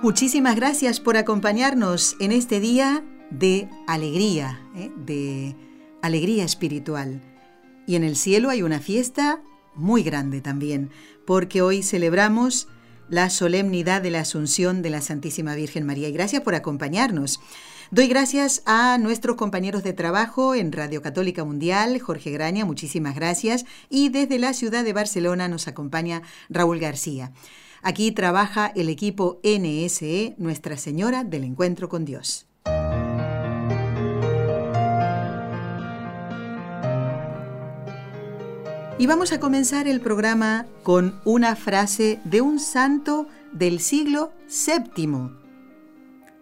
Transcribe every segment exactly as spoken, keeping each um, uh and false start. Muchísimas gracias por acompañarnos en este día de alegría, ¿eh? de alegría espiritual. Y en el cielo hay una fiesta muy grande también, porque hoy celebramos la solemnidad de la Asunción de la Santísima Virgen María. Y gracias por acompañarnos. Doy gracias a nuestros compañeros de trabajo en Radio Católica Mundial, Jorge Graña, muchísimas gracias. Y desde la ciudad de Barcelona nos acompaña Raúl García. Aquí trabaja el equipo N S E Nuestra Señora del Encuentro con Dios. Y vamos a comenzar el programa con una frase de un santo del siglo séptimo,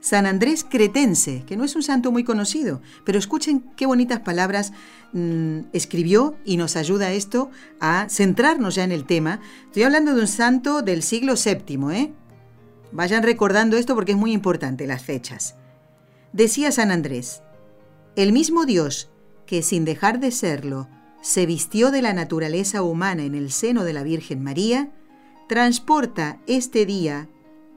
San Andrés Cretense, que no es un santo muy conocido, pero escuchen qué bonitas palabras mmm, escribió y nos ayuda esto a centrarnos ya en el tema. Estoy hablando de un santo del siglo séptimo, ¿eh? Vayan recordando esto porque es muy importante, las fechas. Decía San Andrés: el mismo Dios que, sin dejar de serlo, se vistió de la naturaleza humana en el seno de la Virgen María, transporta este día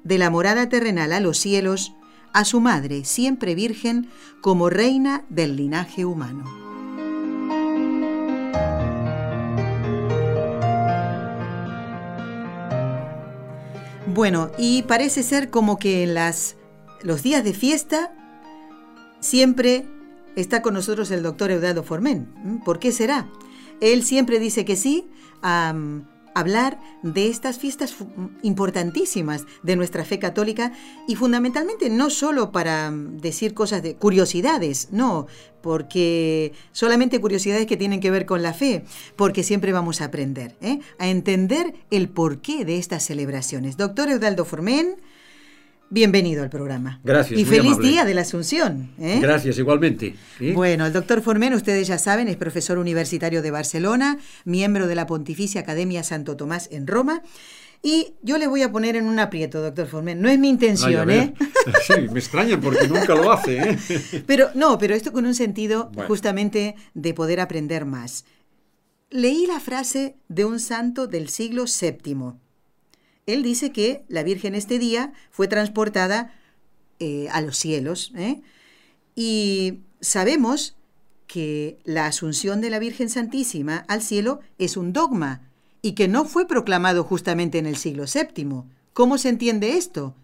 de la morada terrenal a los cielos a su madre, siempre virgen, como reina del linaje humano. Bueno, y parece ser como que en las, los días de fiesta siempre está con nosotros el doctor Eudaldo Formén. ¿Por qué será? Él siempre dice que sí a Um, hablar de estas fiestas importantísimas de nuestra fe católica, y fundamentalmente no solo para decir cosas de curiosidades, no, porque solamente curiosidades que tienen que ver con la fe, porque siempre vamos a aprender, ¿eh? a entender el porqué de estas celebraciones. Doctor Eudaldo Formén, bienvenido al programa. Gracias. Y feliz amable. Día de la Asunción, ¿eh? Gracias, igualmente. ¿Sí? Bueno, el doctor Formén, ustedes ya saben, es profesor universitario de Barcelona, miembro de la Pontificia Academia Santo Tomás en Roma. Y yo le voy a poner en un aprieto, doctor Formén. No es mi intención, Ay, ¿eh? Sí, me extraña porque nunca lo hace, ¿eh? Pero no, pero esto con un sentido bueno. justamente de poder aprender más. Leí la frase de un santo del siglo séptimo. Él dice que la Virgen este día fue transportada eh, a los cielos, ¿eh? y sabemos que la Asunción de la Virgen Santísima al cielo es un dogma y que no fue proclamado justamente en el siglo séptimo. ¿Cómo se entiende esto?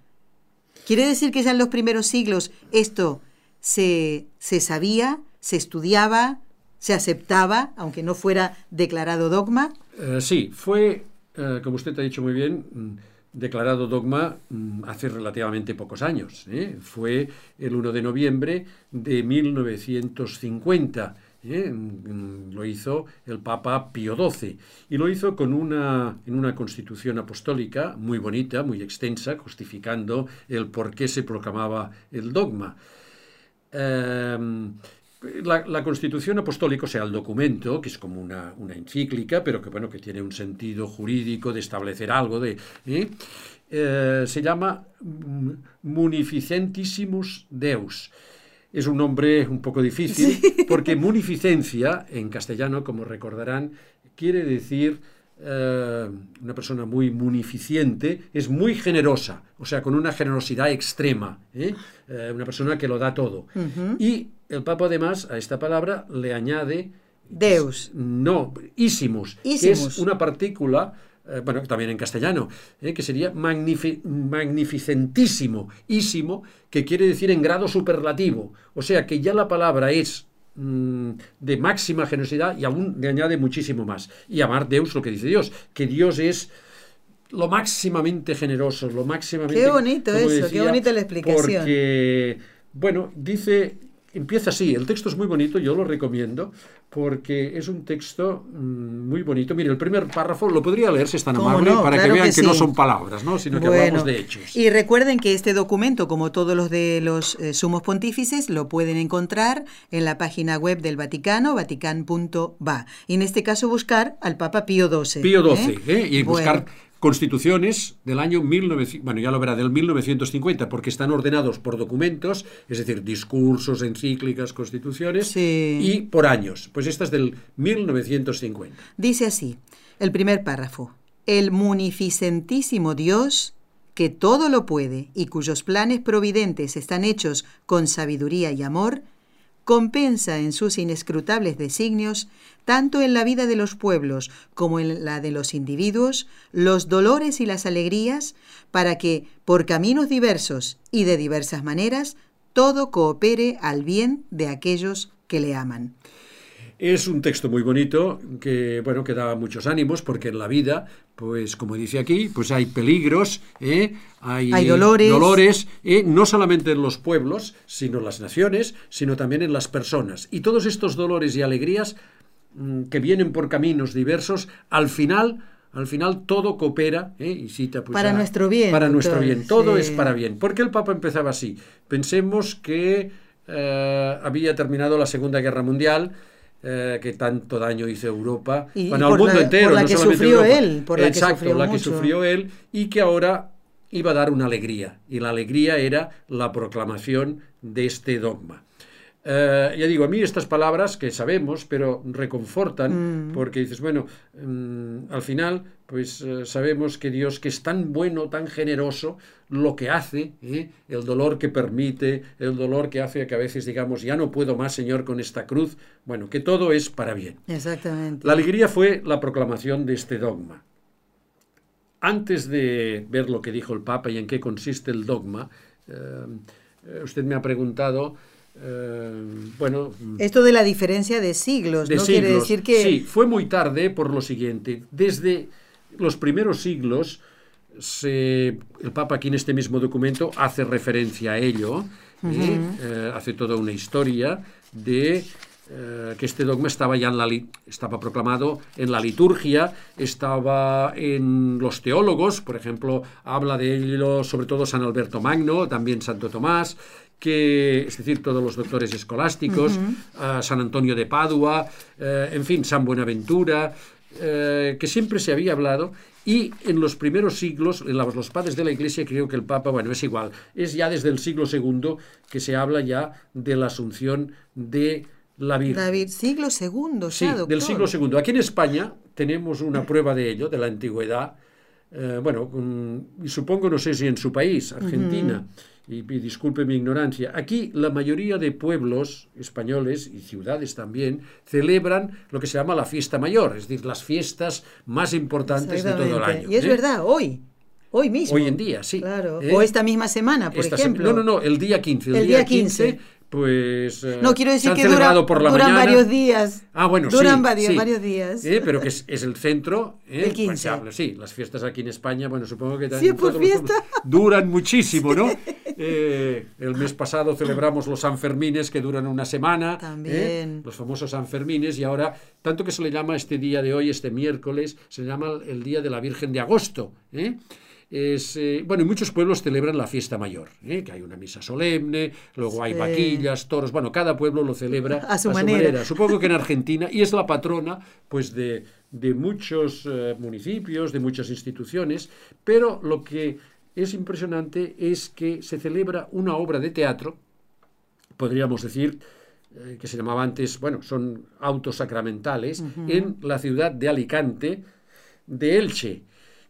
¿Quiere decir que ya en los primeros siglos esto se, se sabía, se estudiaba, se aceptaba, aunque no fuera declarado dogma? Uh, sí, fue... Eh, como usted ha dicho muy bien, declarado dogma hace relativamente pocos años, ¿eh? Fue el uno de noviembre de mil novecientos cincuenta, ¿eh? Lo hizo el Papa Pío doce, y lo hizo con una, en una constitución apostólica muy bonita, muy extensa, justificando el por qué se proclamaba el dogma. Eh, La, la Constitución Apostólica, o sea, el documento, que es como una, una encíclica, pero que, bueno, que tiene un sentido jurídico de establecer algo, de, ¿eh? Eh, se llama munificentissimus Deus. Es un nombre un poco difícil, sí. Porque munificencia, en castellano, como recordarán, quiere decir eh, una persona muy munificiente, es muy generosa, o sea, con una generosidad extrema, ¿eh? Eh, una persona que lo da todo. Uh-huh. Y el Papa, además, a esta palabra le añade... Deus. No, isimus, isimus. Que es una partícula, eh, bueno, también en castellano, eh, que sería magnifi- magnificentísimo, ísimo, que quiere decir en grado superlativo. O sea, que ya la palabra es mmm, de máxima generosidad y aún le añade muchísimo más. Y llamar Deus lo que dice Dios, que Dios es... lo máximamente generoso, lo máximamente... Qué bonito eso, decía, qué bonita la explicación. Porque, bueno, dice... Empieza así, el texto es muy bonito, yo lo recomiendo, porque es un texto muy bonito. Mire, el primer párrafo lo podría leer si es tan amable, no, para claro que vean que, sí. que no son palabras, ¿no? sino bueno, que hablamos de hechos. Y recuerden que este documento, como todos los de los eh, sumos pontífices, lo pueden encontrar en la página web del Vaticano, vatican punto va. Y en este caso buscar al Papa Pío doce. Pío doce, ¿eh? ¿eh? y buscar... Bueno. Constituciones del año mil novecientos, bueno, ya lo verá, del mil novecientos cincuenta, porque están ordenados por documentos, es decir, discursos, encíclicas, constituciones, sí. y por años. Pues esta es del mil novecientos cincuenta. Dice así, el primer párrafo, el munificentísimo Dios, que todo lo puede y cuyos planes providentes están hechos con sabiduría y amor, compensa en sus inescrutables designios, tanto en la vida de los pueblos como en la de los individuos, los dolores y las alegrías, para que, por caminos diversos y de diversas maneras, todo coopere al bien de aquellos que le aman. Es un texto muy bonito que, bueno, que da muchos ánimos, porque en la vida, pues como dice aquí, pues hay peligros, ¿eh? hay, hay dolores, dolores ¿eh? no solamente en los pueblos, sino en las naciones, sino también en las personas. Y todos estos dolores y alegrías mmm, que vienen por caminos diversos, al final... Al final todo coopera, ¿eh? y cita, pues, para a, nuestro bien. Para doctor, nuestro bien, todo sí. es para bien. ¿Por qué el Papa empezaba así? Pensemos que eh, había terminado la Segunda Guerra Mundial, eh, que tanto daño hizo Europa, y, bueno, y al mundo la, entero, por la no que solamente sufrió Europa. Él, por la Exacto, que sufrió la que mucho. sufrió él, y que ahora iba a dar una alegría, y la alegría era la proclamación de este dogma. Uh, ya digo, a mí estas palabras que sabemos, pero reconfortan, mm. porque dices, bueno, um, al final, pues uh, sabemos que Dios, que es tan bueno, tan generoso, lo que hace, ¿eh? el dolor que permite, el dolor que hace que a veces digamos, ya no puedo más, Señor, con esta cruz, bueno, que todo es para bien. Exactamente. La alegría fue la proclamación de este dogma. Antes de ver lo que dijo el Papa y en qué consiste el dogma, uh, usted me ha preguntado... Eh, bueno, esto de la diferencia de siglos, de ¿no? siglos, quiere decir que... Sí, fue muy tarde por lo siguiente. Desde los primeros siglos, se, el Papa aquí en este mismo documento hace referencia a ello, uh-huh. eh, eh, hace toda una historia de... Eh, que este dogma estaba ya en la li estaba proclamado en la liturgia, estaba en los teólogos, por ejemplo, habla de ello sobre todo San Alberto Magno, también Santo Tomás, que es decir, todos los doctores escolásticos, uh-huh. eh, San Antonio de Padua, eh, en fin, San Buenaventura, eh, que siempre se había hablado. Y en los primeros siglos, en los padres de la Iglesia, creo que el Papa, bueno, es igual, es ya desde el siglo segundo que se habla ya de la asunción de la Virgen. David, siglo segundo, sí, doctor. Del siglo segundo. Aquí en España tenemos una prueba de ello, de la antigüedad. Eh, bueno, um, supongo, no sé si en su país, Argentina, uh-huh. y, y disculpe mi ignorancia. Aquí la mayoría de pueblos españoles y ciudades también celebran lo que se llama la fiesta mayor, es decir, las fiestas más importantes de todo el año. Y es ¿eh? verdad, hoy. Hoy mismo. Hoy en día, sí. Claro. ¿Eh? O esta misma semana, por esta ejemplo. Sem no, no, no, el día quince. El, el día quince. quince Pues, eh, no, quiero decir que dura, por la duran mañana. varios días. Ah, bueno, duran sí, varios, sí. varios días. Eh, pero que es, es el centro. Eh, el quince. Pues, sí, las fiestas aquí en España, bueno, supongo que también. Sí, por fiesta. Duran muchísimo, ¿no? Eh, el mes pasado celebramos los Sanfermines, que duran una semana. También. Eh, los famosos Sanfermines, y ahora, tanto que se le llama este día de hoy, este miércoles, se le llama el Día de la Virgen de Agosto, ¿eh? Es, eh, bueno, y muchos pueblos celebran la fiesta mayor, ¿eh? que hay una misa solemne, luego sí. hay vaquillas, toros, bueno, cada pueblo lo celebra a su, a su manera. manera. Supongo que en Argentina, y es la patrona pues de, de muchos eh, municipios, de muchas instituciones, pero lo que es impresionante es que se celebra una obra de teatro, podríamos decir, eh, que se llamaba antes, bueno, son autos sacramentales, uh-huh. en la ciudad de Alicante, de Elche,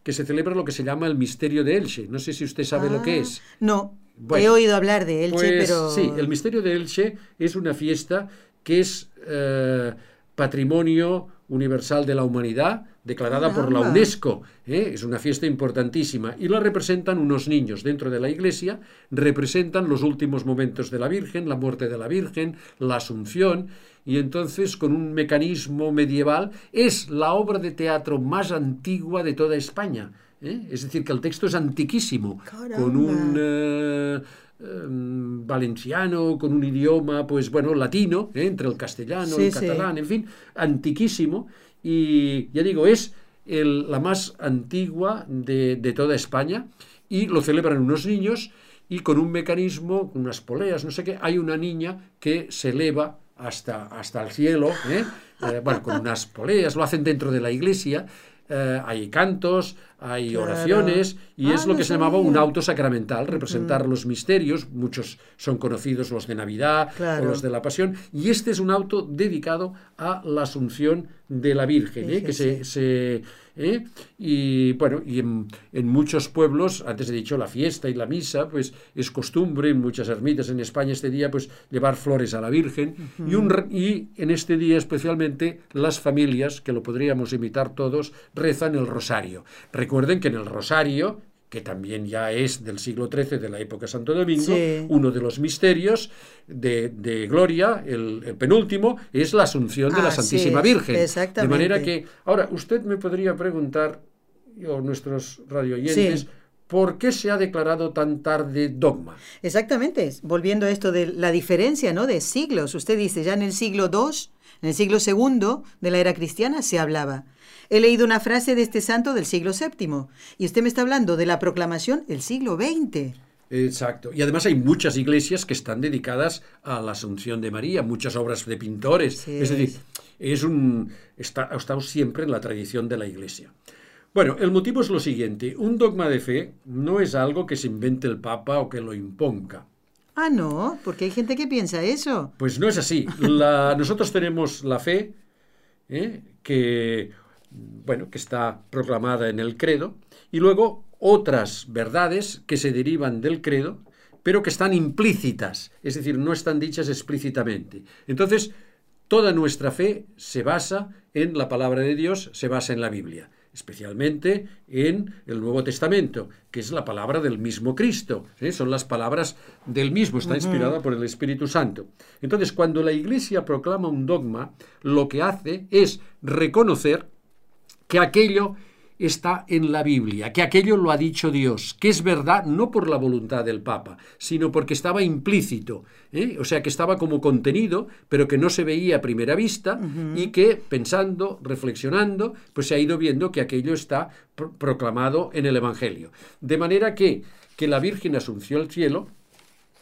que se celebra lo que se llama el Misterio de Elche. No sé si usted sabe ah, lo que es. No, bueno, he oído hablar de Elche, pues, pero... Sí, el Misterio de Elche es una fiesta que es eh, Patrimonio Universal de la Humanidad, declarada ah, por la UNESCO. ¿eh? Es una fiesta importantísima. Y la representan unos niños dentro de la iglesia, representan los últimos momentos de la Virgen, la muerte de la Virgen, la Asunción... Y entonces, con un mecanismo medieval, es la obra de teatro más antigua de toda España. ¿eh? Es decir, que el texto es antiquísimo. Caramba. Con un eh, eh, valenciano, con un idioma, pues bueno, latino, eh, entre el castellano, sí, el catalán, sí. En fin, antiquísimo. Y ya digo, es el, la más antigua de, de toda España, y lo celebran unos niños, y con un mecanismo, con unas poleas, no sé qué, hay una niña que se eleva hasta, hasta el cielo, ¿eh? Eh, bueno, con unas poleas, lo hacen dentro de la iglesia, eh, hay cantos, hay claro. oraciones, y ah, es lo no que sabía. se llamaba un auto sacramental, representar mm. los misterios, muchos son conocidos, los de Navidad, claro. o los de la Pasión, y este es un auto dedicado a la Asunción de la Virgen, ¿eh? Sí, que sí. se... se ¿Eh? Y bueno, y en, en muchos pueblos, antes he dicho la fiesta y la misa, pues es costumbre en muchas ermitas en España este día pues llevar flores a la Virgen. Uh-huh. y, un, y en este día especialmente las familias, que lo podríamos imitar todos, rezan el rosario. Recuerden que en el rosario, que también ya es del siglo trece, de la época Santo Domingo, sí. uno de los misterios de, de Gloria, el, el penúltimo, es la Asunción ah, de la Santísima sí, Virgen. Exactamente. De manera que, ahora, usted me podría preguntar, o nuestros radioyentes, sí. ¿por qué se ha declarado tan tarde dogma? Exactamente, volviendo a esto de la diferencia, ¿no?, de siglos. Usted dice, ya en el siglo dos, en el siglo segundo de la era cristiana se hablaba. He leído una frase de este santo del siglo séptimo, y usted me está hablando de la proclamación del siglo veinte. Exacto. Y además hay muchas iglesias que están dedicadas a la Asunción de María, muchas obras de pintores. Sí. Es decir, es un, está, ha estado siempre en la tradición de la iglesia. Bueno, el motivo es lo siguiente. Un dogma de fe no es algo que se invente el Papa o que lo imponga. Ah, no, porque hay gente que piensa eso. Pues no es así. La, nosotros tenemos la fe ¿eh? que... bueno, que está proclamada en el credo, y luego otras verdades que se derivan del credo, pero que están implícitas, es decir, no están dichas explícitamente. Entonces, toda nuestra fe se basa en la palabra de Dios, se basa en la Biblia, especialmente en el Nuevo Testamento, que es la palabra del mismo Cristo, ¿eh? Son las palabras del mismo, está inspirada por el Espíritu Santo. Entonces, cuando la Iglesia proclama un dogma, lo que hace es reconocer que aquello está en la Biblia, que aquello lo ha dicho Dios, que es verdad no por la voluntad del Papa, sino porque estaba implícito, ¿eh? O sea, que estaba como contenido, pero que no se veía a primera vista, uh-huh. y que pensando, reflexionando, pues se ha ido viendo que aquello está pro- proclamado en el Evangelio. De manera que, que la Virgen asunció al cielo,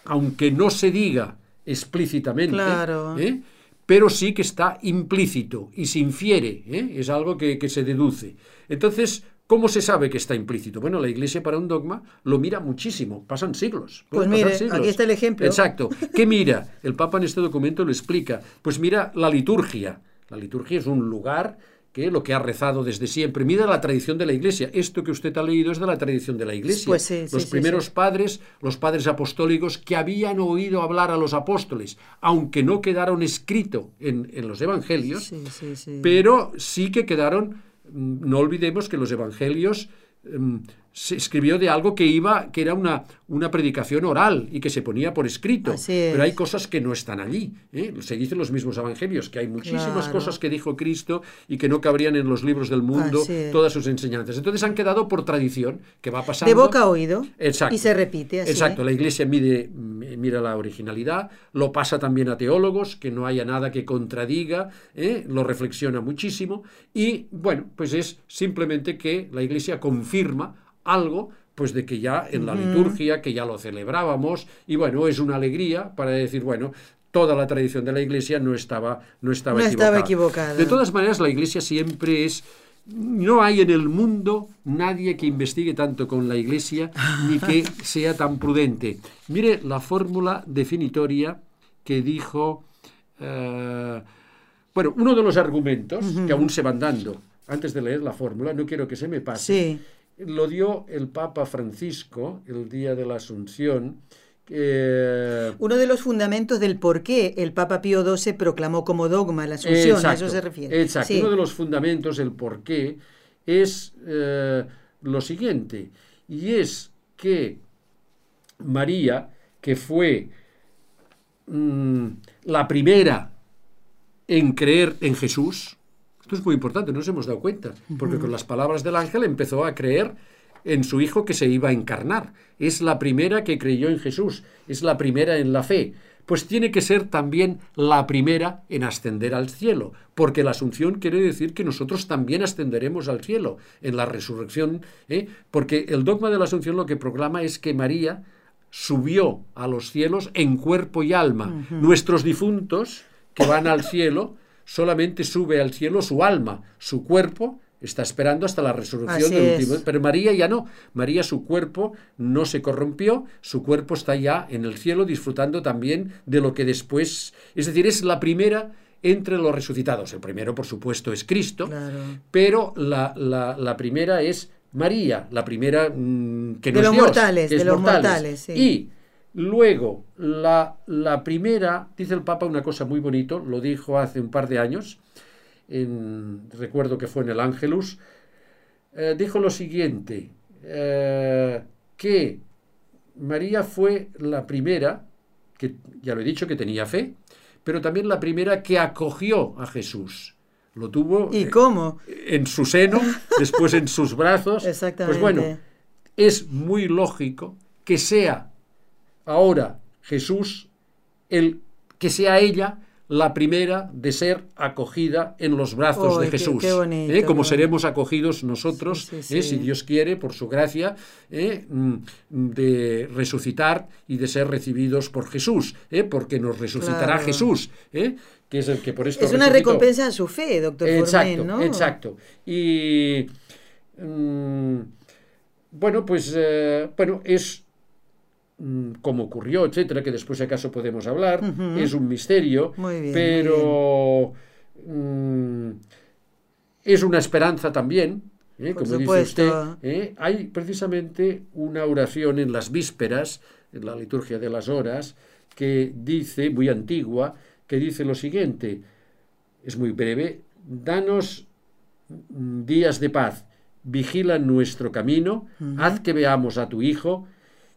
aunque no se diga explícitamente, claro. ¿eh? pero sí que está implícito y se infiere, ¿eh? es algo que, que se deduce. Entonces, ¿cómo se sabe que está implícito? Bueno, la Iglesia para un dogma lo mira muchísimo, pasan siglos. Pues mire, siglos. Aquí está el ejemplo. Exacto. ¿Qué mira? El Papa en este documento lo explica. Pues mira la liturgia. La liturgia es un lugar que lo que ha rezado desde siempre. Mira la tradición de la Iglesia. Esto que usted ha leído es de la tradición de la Iglesia. Pues sí, los sí, primeros sí, sí. padres, los padres apostólicos que habían oído hablar a los apóstoles, aunque no quedaron escrito en, en los evangelios, sí, sí, sí. pero sí que quedaron, no olvidemos que los evangelios um, se escribió de algo que iba, que era una, una predicación oral y que se ponía por escrito, es. pero hay cosas que no están allí, ¿eh? se dicen los mismos evangelios, que hay muchísimas claro. cosas que dijo Cristo y que no cabrían en los libros del mundo, todas sus enseñanzas. Entonces han quedado por tradición, que va pasando. De boca a oído, exacto, y se repite así. Exacto, ¿eh? La Iglesia mide, mira la originalidad, lo pasa también a teólogos, que no haya nada que contradiga, ¿eh? lo reflexiona muchísimo, y bueno, pues es simplemente que la Iglesia confirma algo, pues de que ya en la liturgia, que ya lo celebrábamos, y bueno, es una alegría para decir, bueno, toda la tradición de la Iglesia no estaba, no estaba, no equivocada. estaba equivocada. De todas maneras, la Iglesia siempre es... No hay en el mundo nadie que investigue tanto con la Iglesia ni que sea tan prudente. Mire la fórmula definitoria que dijo... Eh, bueno, uno de los argumentos uh-huh. que aún se van dando, antes de leer la fórmula, no quiero que se me pase... Sí. Lo dio el Papa Francisco el día de la Asunción. Eh... Uno de los fundamentos del por qué el Papa Pío doce proclamó como dogma la Asunción, exacto, a eso se refiere. Exacto, sí. Uno de los fundamentos, el por qué, es eh, lo siguiente, y es que María, que fue mmm, la primera en creer en Jesús... Esto es muy importante, no nos hemos dado cuenta, porque con las palabras del ángel empezó a creer en su Hijo que se iba a encarnar. Es la primera que creyó en Jesús, es la primera en la fe. Pues tiene que ser también la primera en ascender al cielo, porque la asunción quiere decir que nosotros también ascenderemos al cielo en la resurrección, ¿eh? Porque el dogma de la asunción lo que proclama es que María subió a los cielos en cuerpo y alma. Uh-huh. Nuestros difuntos que van al cielo, solamente sube al cielo su alma, su cuerpo está esperando hasta la resurrección del último. Pero María ya no. María, su cuerpo no se corrompió, su cuerpo está ya en el cielo disfrutando también de lo que después... Es decir, es la primera entre los resucitados. El primero, por supuesto, es Cristo, claro, pero la, la, la primera es María, la primera mmm, que no es Dios. De los mortales, de los mortales, sí. Y luego, la, la primera, dice el Papa una cosa muy bonito, lo dijo hace un par de años, en, recuerdo que fue en el Ángelus, eh, dijo lo siguiente, eh, que María fue la primera, que ya lo he dicho, que tenía fe, pero también la primera que acogió a Jesús. Lo tuvo ¿Y cómo? Eh, en su seno, después en sus brazos. Exactamente. Pues bueno, es muy lógico que sea ahora Jesús, el, que sea ella la primera de ser acogida en los brazos oh, de Jesús. Qué, qué bonito, ¿eh? Como bueno. seremos acogidos nosotros, sí, sí, ¿eh? Sí. si Dios quiere, por su gracia, ¿eh? de resucitar y de ser recibidos por Jesús, ¿eh? porque nos resucitará claro. Jesús, ¿eh? que es el que por esto... Es una resucitó. recompensa a su fe, doctor Formén, ¿no? Exacto, exacto. Y, mm, bueno, pues, eh, bueno, es... como ocurrió, etcétera, que después si acaso podemos hablar, uh-huh. es un misterio, muy bien, pero mm, es una esperanza también, ¿eh? como supuesto. dice usted, ¿eh? hay precisamente una oración en las vísperas, en la liturgia de las horas, que dice, muy antigua, que dice lo siguiente, es muy breve, danos días de paz, vigila nuestro camino, uh-huh. haz que veamos a tu Hijo,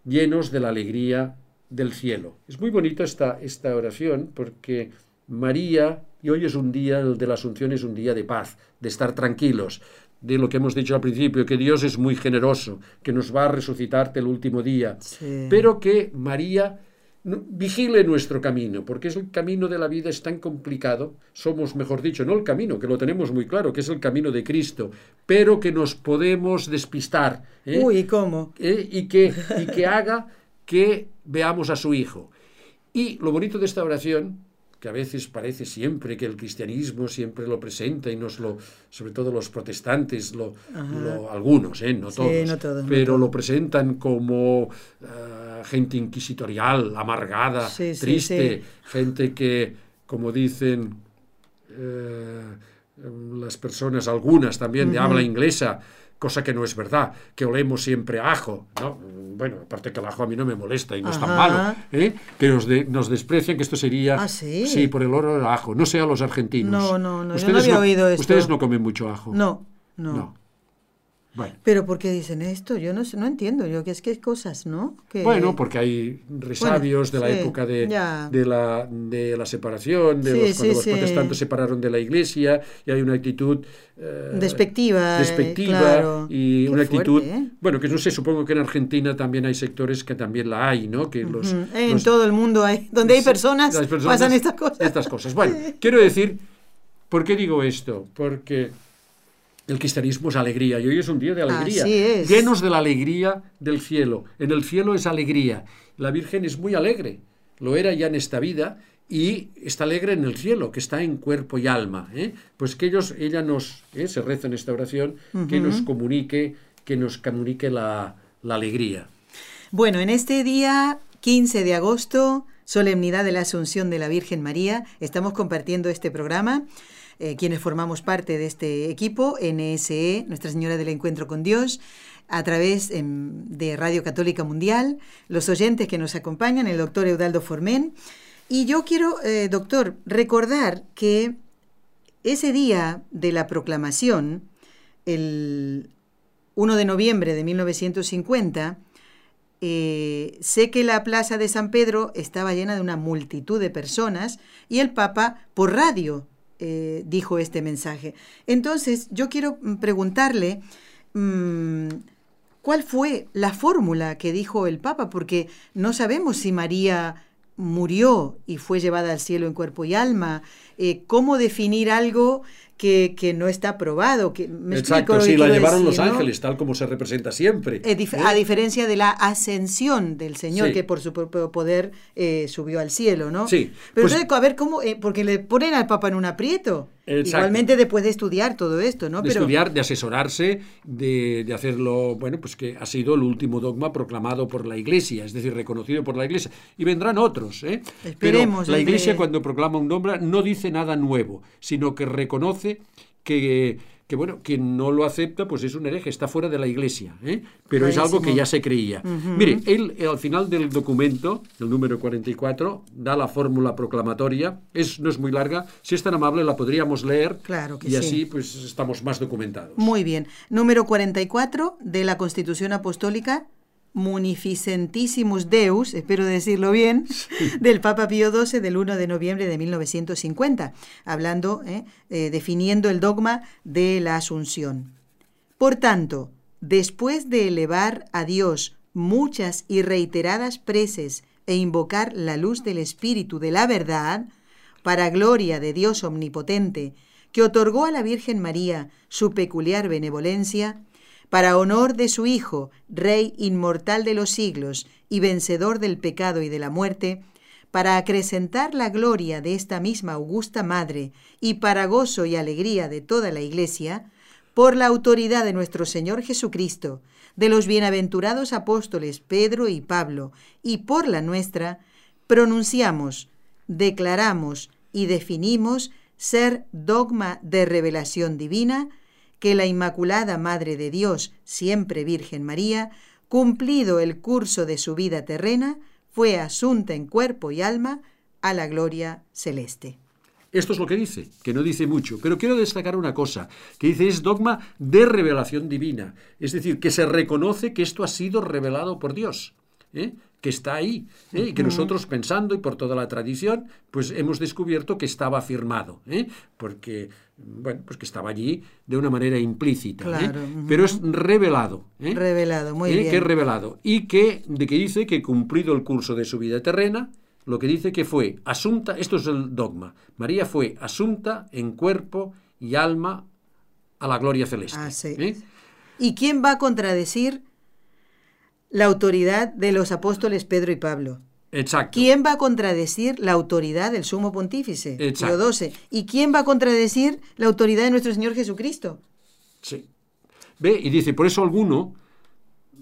llenos de la alegría del cielo. Es muy bonita esta, esta oración porque María, y hoy es un día, el de la Asunción es un día de paz, de estar tranquilos, de lo que hemos dicho al principio, que Dios es muy generoso, que nos va a resucitarte el último día, sí. pero que María vigile nuestro camino, porque es el camino de la vida, es tan complicado, somos, mejor dicho, no el camino, que lo tenemos muy claro, que es el camino de Cristo, pero que nos podemos despistar. ¿eh? Uy, ¿cómo? ¿Eh? Y, que, y que haga que veamos a su Hijo. Y lo bonito de esta oración, que a veces parece siempre que el cristianismo siempre lo presenta y nos lo, sobre todo los protestantes, lo, lo, algunos, eh, no, sí, todos, no todos, pero no todos. lo presentan como uh, gente inquisitorial, amargada, sí, triste, sí, sí. gente que, como dicen uh, las personas, algunas también uh-huh. de habla inglesa, cosa que no es verdad, que olemos siempre a ajo, ¿no? Bueno, aparte que el ajo a mí no me molesta y no Ajá. es tan malo, ¿eh? que nos, de, nos desprecian, que esto sería... ¿Ah, sí? Sí, por el olor al ajo, no sea a los argentinos. No, no, no, ustedes yo no había no, oído esto. Ustedes no comen mucho ajo. No, no. no. Bueno. Pero ¿por qué dicen esto? Yo no, no entiendo, yo que es que hay cosas, ¿no? Que... Bueno, porque hay resabios bueno, de la sí, época de, de, la, de la separación, de sí, los, sí, cuando los sí. protestantes separaron de la Iglesia, y hay una actitud... Eh, despectiva, despectiva eh, claro. y qué una fuerte, actitud... Eh. Bueno, que no sé, supongo que en Argentina también hay sectores que también la hay, ¿no? Que los, uh-huh. En los, todo el mundo hay, donde hay personas, las personas pasan estas cosas. Estas cosas. Bueno, quiero decir, ¿por qué digo esto? Porque... El cristianismo es alegría, y hoy es un día de alegría. Así es. Llenos de la alegría del cielo. En el cielo es alegría. La Virgen es muy alegre, lo era ya en esta vida, y está alegre en el cielo, que está en cuerpo y alma. ¿eh? Pues que ellos, ella nos, ¿eh? se reza en esta oración, uh-huh. que nos comunique, que nos comunique la, la alegría. Bueno, en este día, quince de agosto, solemnidad de la Asunción de la Virgen María, estamos compartiendo este programa. Eh, quienes formamos parte de este equipo, N S E, Nuestra Señora del Encuentro con Dios, a través en, de Radio Católica Mundial, los oyentes que nos acompañan, el doctor Eudaldo Formén. Y yo quiero, eh, doctor, recordar que ese día de la proclamación, el uno de noviembre de mil novecientos cincuenta, Eh, sé que la plaza de San Pedro estaba llena de una multitud de personas y el Papa, por radio, Eh, dijo este mensaje. Entonces, yo quiero preguntarle, ¿Cuál fue la fórmula que dijo el Papa? Porque no sabemos si María murió y fue llevada al cielo en cuerpo y alma. Eh, ¿Cómo definir algo que, que no está probado? Que, ¿me Exacto, sí, la llevaron decir, los ángeles, ¿no? Tal como se representa siempre. Eh, dif- ¿eh? A diferencia de la ascensión del Señor, sí, que por su propio poder eh, subió al cielo, ¿no? Sí. Pero pues, a ver, ¿cómo? Eh, porque le ponen al Papa en un aprieto. Exacto. Igualmente después de estudiar todo esto, ¿no? De Pero... estudiar, de asesorarse, de, de hacerlo, bueno, pues que ha sido el último dogma proclamado por la Iglesia, es decir, reconocido por la Iglesia. Y vendrán otros, ¿eh? Esperemos. Pero la Iglesia de... cuando proclama un nombre no dice nada nuevo, sino que reconoce que, que bueno, quien no lo acepta, pues es un hereje, está fuera de la Iglesia, ¿eh? Pero Clarísimo. Es algo que ya se creía. Uh-huh. Mire, él al final del documento, el número cuarenta y cuatro, da la fórmula proclamatoria. Es, no es muy larga, si es tan amable la podríamos leer, claro que y sí. Así pues estamos más documentados. Muy bien, número cuarenta y cuatro de la Constitución Apostólica, munificentissimus Deus, espero decirlo bien, del Papa Pío doce del uno de noviembre de mil novecientos cincuenta, hablando, eh, eh, definiendo el dogma de la Asunción. Por tanto, después de elevar a Dios muchas y reiteradas preces e invocar la luz del Espíritu de la verdad, para gloria de Dios omnipotente, que otorgó a la Virgen María su peculiar benevolencia, para honor de su Hijo, Rey inmortal de los siglos y vencedor del pecado y de la muerte, para acrecentar la gloria de esta misma augusta Madre y para gozo y alegría de toda la Iglesia, por la autoridad de nuestro Señor Jesucristo, de los bienaventurados apóstoles Pedro y Pablo, y por la nuestra, pronunciamos, declaramos y definimos ser dogma de revelación divina, que la Inmaculada Madre de Dios, siempre Virgen María, cumplido el curso de su vida terrena, fue asunta en cuerpo y alma a la gloria celeste. Esto es lo que dice, que no dice mucho, pero quiero destacar una cosa, que dice es dogma de revelación divina, es decir, que se reconoce que esto ha sido revelado por Dios, ¿eh? Que está ahí, ¿eh? Y que nosotros pensando y por toda la tradición, pues hemos descubierto que estaba firmado, ¿eh? Porque, bueno, pues que estaba allí de una manera implícita, claro, ¿eh? Uh-huh. Pero es revelado, ¿eh? Revelado, muy ¿eh? Bien. Que es revelado y que, de que dice que cumplido el curso de su vida terrena, lo que dice que fue asunta, esto es el dogma, María fue asunta en cuerpo y alma a la gloria celeste. Ah, sí. ¿eh? ¿Y quién va a contradecir la autoridad de los apóstoles Pedro y Pablo? Exacto. ¿Quién va a contradecir la autoridad del sumo pontífice? Exacto. Pío doce. ¿Y quién va a contradecir la autoridad de nuestro Señor Jesucristo? Sí. Ve, y dice, por eso alguno,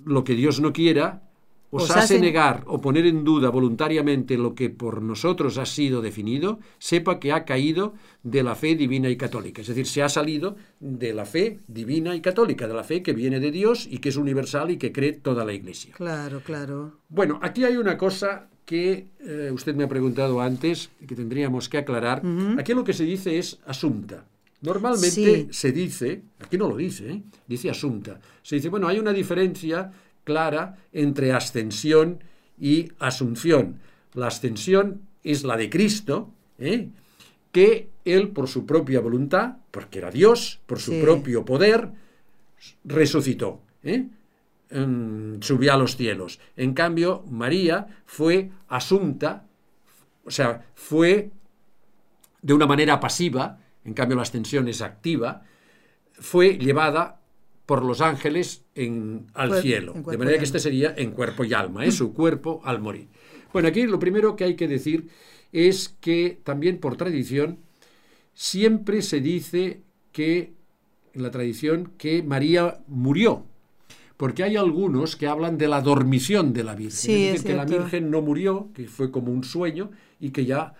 lo que Dios no quiera, os, os hace hacen... negar o poner en duda voluntariamente lo que por nosotros ha sido definido, sepa que ha caído de la fe divina y católica. Es decir, se ha salido de la fe divina y católica, de la fe que viene de Dios y que es universal y que cree toda la Iglesia. Claro, claro. Bueno, aquí hay una cosa que eh, usted me ha preguntado antes, que tendríamos que aclarar. Uh-huh. Aquí lo que se dice es asunta. Normalmente sí. Se dice, aquí no lo dice, ¿eh? Dice asunta. Se dice, bueno, hay una diferencia clara entre ascensión y asunción. La ascensión es la de Cristo, ¿eh? Que Él por su propia voluntad, porque era Dios, por su sí. propio poder, resucitó, ¿eh? Um, subió a los cielos. En cambio, María fue asunta, o sea, fue de una manera pasiva, en cambio la ascensión es activa, fue llevada por los ángeles en, al Cuer- cielo. De manera que este sería en cuerpo y alma, es ¿eh? Su cuerpo al morir. Bueno, aquí lo primero que hay que decir es que también por tradición siempre se dice que, en la tradición, que María murió. Porque hay algunos que hablan de la dormición de la Virgen. Sí, es decir, que la Virgen no murió, que fue como un sueño y que ya,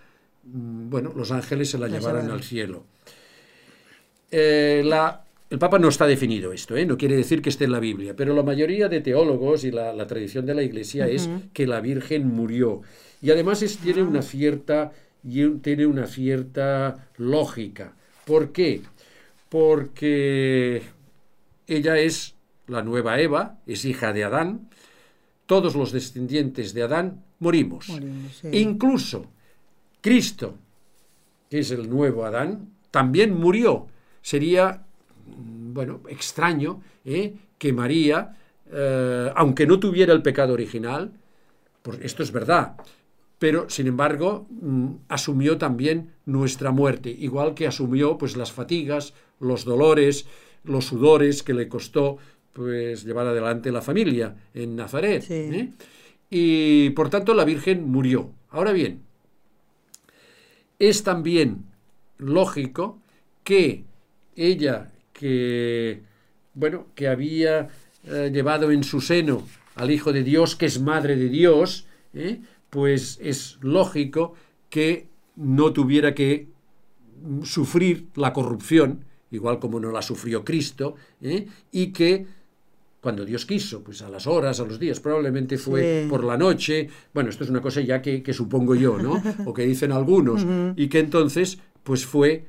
bueno, los ángeles se la, la llevaron al cielo. Eh, la... El Papa no está definido esto, ¿eh? No quiere decir que esté en la Biblia, pero la mayoría de teólogos y la, la tradición de la Iglesia uh-huh. es que la Virgen murió. Y además es, tiene, una cierta, tiene una cierta lógica. ¿Por qué? Porque ella es la nueva Eva, es hija de Adán. Todos los descendientes de Adán morimos. morimos sí. Incluso Cristo, que es el nuevo Adán, también murió. Sería... bueno, extraño, ¿eh? Que María, eh, aunque no tuviera el pecado original, pues esto es verdad, pero sin embargo asumió también nuestra muerte, igual que asumió pues las fatigas, los dolores, los sudores que le costó pues llevar adelante la familia en Nazaret. Sí. ¿eh? Y por tanto la Virgen murió. Ahora bien, es también lógico que ella, que bueno, que había eh, llevado en su seno al Hijo de Dios, que es Madre de Dios, ¿eh? pues es lógico que no tuviera que sufrir la corrupción, igual como no la sufrió Cristo, ¿eh? y que cuando Dios quiso, pues a las horas, a los días, probablemente fue sí. por la noche, bueno, esto es una cosa ya que, que supongo yo, ¿no? o que dicen algunos, uh-huh. y que entonces pues fue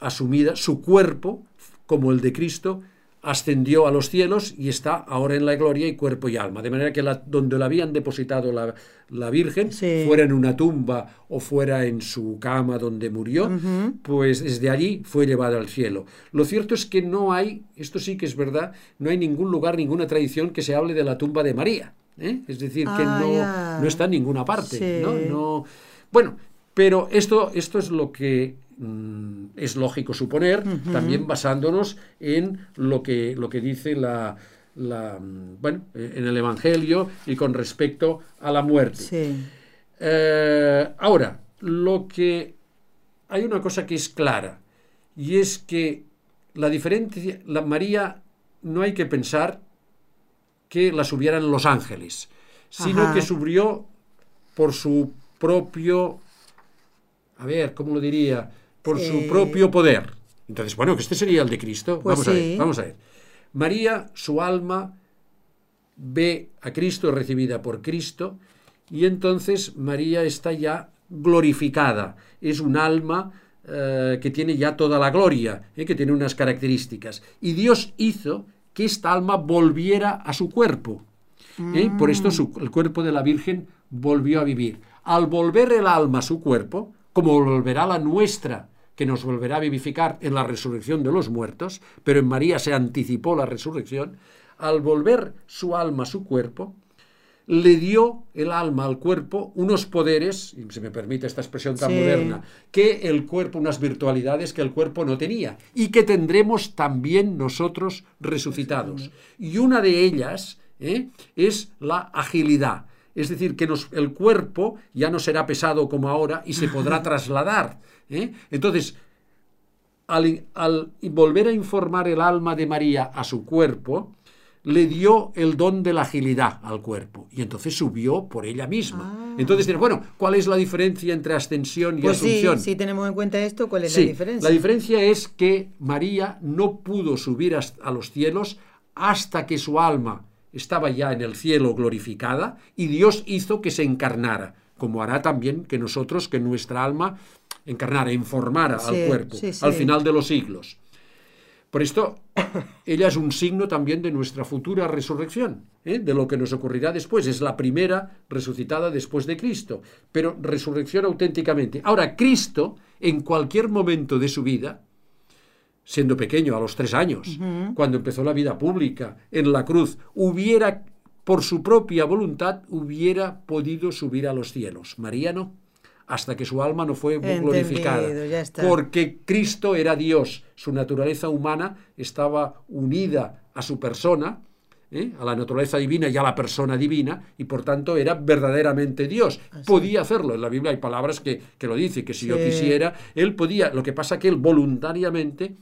asumida, su cuerpo, como el de Cristo, ascendió a los cielos y está ahora en la gloria y cuerpo y alma, de manera que la, donde la habían depositado la, la Virgen, sí. fuera en una tumba o fuera en su cama donde murió, uh-huh. pues desde allí fue llevada al cielo. Lo cierto es que no hay, esto sí que es verdad, no hay ningún lugar, ninguna tradición que se hable de la tumba de María, ¿eh? es decir, ah, que no, yeah. no está en ninguna parte, sí. ¿no? No, bueno, pero esto, esto es lo que es lógico suponer, uh-huh. también basándonos en lo que, lo que dice la, la, bueno, en el Evangelio y con respecto a la muerte. Sí. Eh, ahora, lo que hay una cosa que es clara, y es que la diferencia, la María, no hay que pensar que la subieran los ángeles, sino Ajá. que subió por su propio, a ver, ¿cómo lo diría? Por su eh... propio poder. Entonces, bueno, que este sería el de Cristo. Pues vamos sí. a ver, vamos a ver. María, su alma, ve a Cristo, recibida por Cristo, y entonces María está ya glorificada. Es un alma eh, que tiene ya toda la gloria, eh, que tiene unas características. Y Dios hizo que esta alma volviera a su cuerpo. Eh. Mm. Por esto su, el cuerpo de la Virgen volvió a vivir. Al volver el alma a su cuerpo, como volverá la nuestra, que nos volverá a vivificar en la resurrección de los muertos, pero en María se anticipó la resurrección, al volver su alma a su cuerpo, le dio el alma al cuerpo unos poderes, y se me permite esta expresión tan sí. moderna, que el cuerpo, unas virtualidades que el cuerpo no tenía, y que tendremos también nosotros resucitados. Y una de ellas ¿eh? es la agilidad. Es decir, que nos, el cuerpo ya no será pesado como ahora y se podrá trasladar. ¿eh? Entonces, al, al volver a informar el alma de María a su cuerpo, le dio el don de la agilidad al cuerpo. Y entonces subió por ella misma. Ah. Entonces, bueno, ¿cuál es la diferencia entre ascensión y pues asunción? Sí, si tenemos en cuenta esto, ¿cuál es sí, la diferencia? La diferencia es que María no pudo subir a los cielos hasta que su alma estaba ya en el cielo glorificada, y Dios hizo que se encarnara, como hará también que nosotros, que nuestra alma encarnara, informara sí, al cuerpo, sí, sí. al final de los siglos. Por esto, ella es un signo también de nuestra futura resurrección, ¿eh? de lo que nos ocurrirá después. Es la primera resucitada después de Cristo, pero resurrección auténticamente. Ahora, Cristo, en cualquier momento de su vida, siendo pequeño, a los tres años, uh-huh. cuando empezó la vida pública, en la cruz, hubiera, por su propia voluntad, hubiera podido subir a los cielos. María no, hasta que su alma no fue Entendido, glorificada. Ya está. Porque Cristo era Dios, su naturaleza humana estaba unida a su persona, ¿eh? a la naturaleza divina y a la persona divina, y por tanto era verdaderamente Dios. Así. Podía hacerlo, en la Biblia hay palabras que, que lo dicen, que si sí. yo quisiera, él podía, lo que pasa que él voluntariamente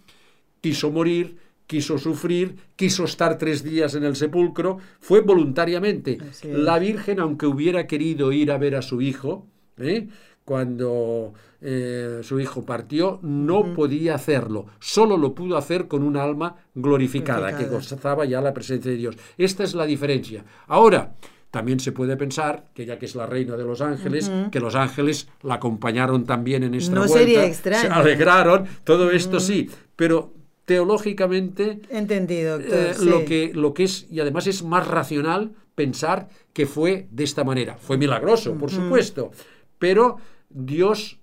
quiso morir, quiso sufrir, quiso estar tres días en el sepulcro, fue voluntariamente. La Virgen, aunque hubiera querido ir a ver a su hijo, ¿eh? cuando eh, su hijo partió, no uh-huh. podía hacerlo, solo lo pudo hacer con un alma glorificada, glorificada, que gozaba ya la presencia de Dios. Esta es la diferencia. Ahora, también se puede pensar que ya que es la reina de los ángeles, uh-huh. que los ángeles la acompañaron también en esta no vuelta. No sería extraño. Se alegraron, todo esto uh-huh. sí, pero teológicamente entendido, doctor, eh, sí. lo que, lo que es, y además es más racional pensar que fue de esta manera. Fue milagroso, por uh-huh. supuesto, pero Dios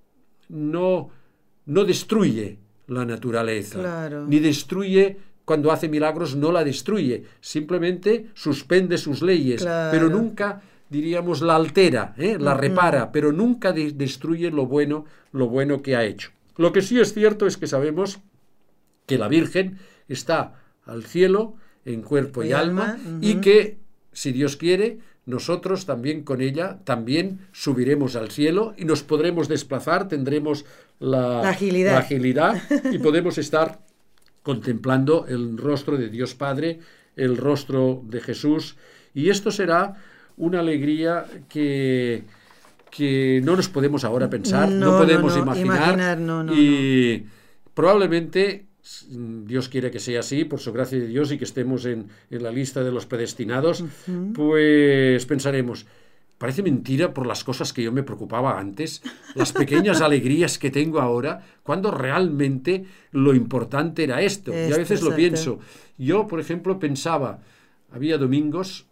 no, no destruye la naturaleza, claro. ni destruye cuando hace milagros no la destruye, simplemente suspende sus leyes, claro, pero nunca, diríamos, la altera, ¿eh? La repara, uh-huh, pero nunca de- destruye lo bueno, lo bueno que ha hecho. Lo que sí es cierto es que sabemos que la Virgen está al cielo en cuerpo y, y alma, alma uh-huh, y que, si Dios quiere, nosotros también con ella, también subiremos al cielo y nos podremos desplazar, tendremos la, la, agilidad. la agilidad y podemos estar contemplando el rostro de Dios Padre, el rostro de Jesús, y esto será una alegría que, que no nos podemos ahora pensar, no, no podemos no, no, imaginar, imaginar no, no, y no. probablemente... Dios quiere que sea así, por su gracia de Dios, y que estemos en, en la lista de los predestinados, uh-huh, pues pensaremos, parece mentira por las cosas que yo me preocupaba antes, las pequeñas alegrías que tengo ahora, cuando realmente lo importante era esto. Este, y a veces lo pienso. Yo, por ejemplo, pensaba, había domingos,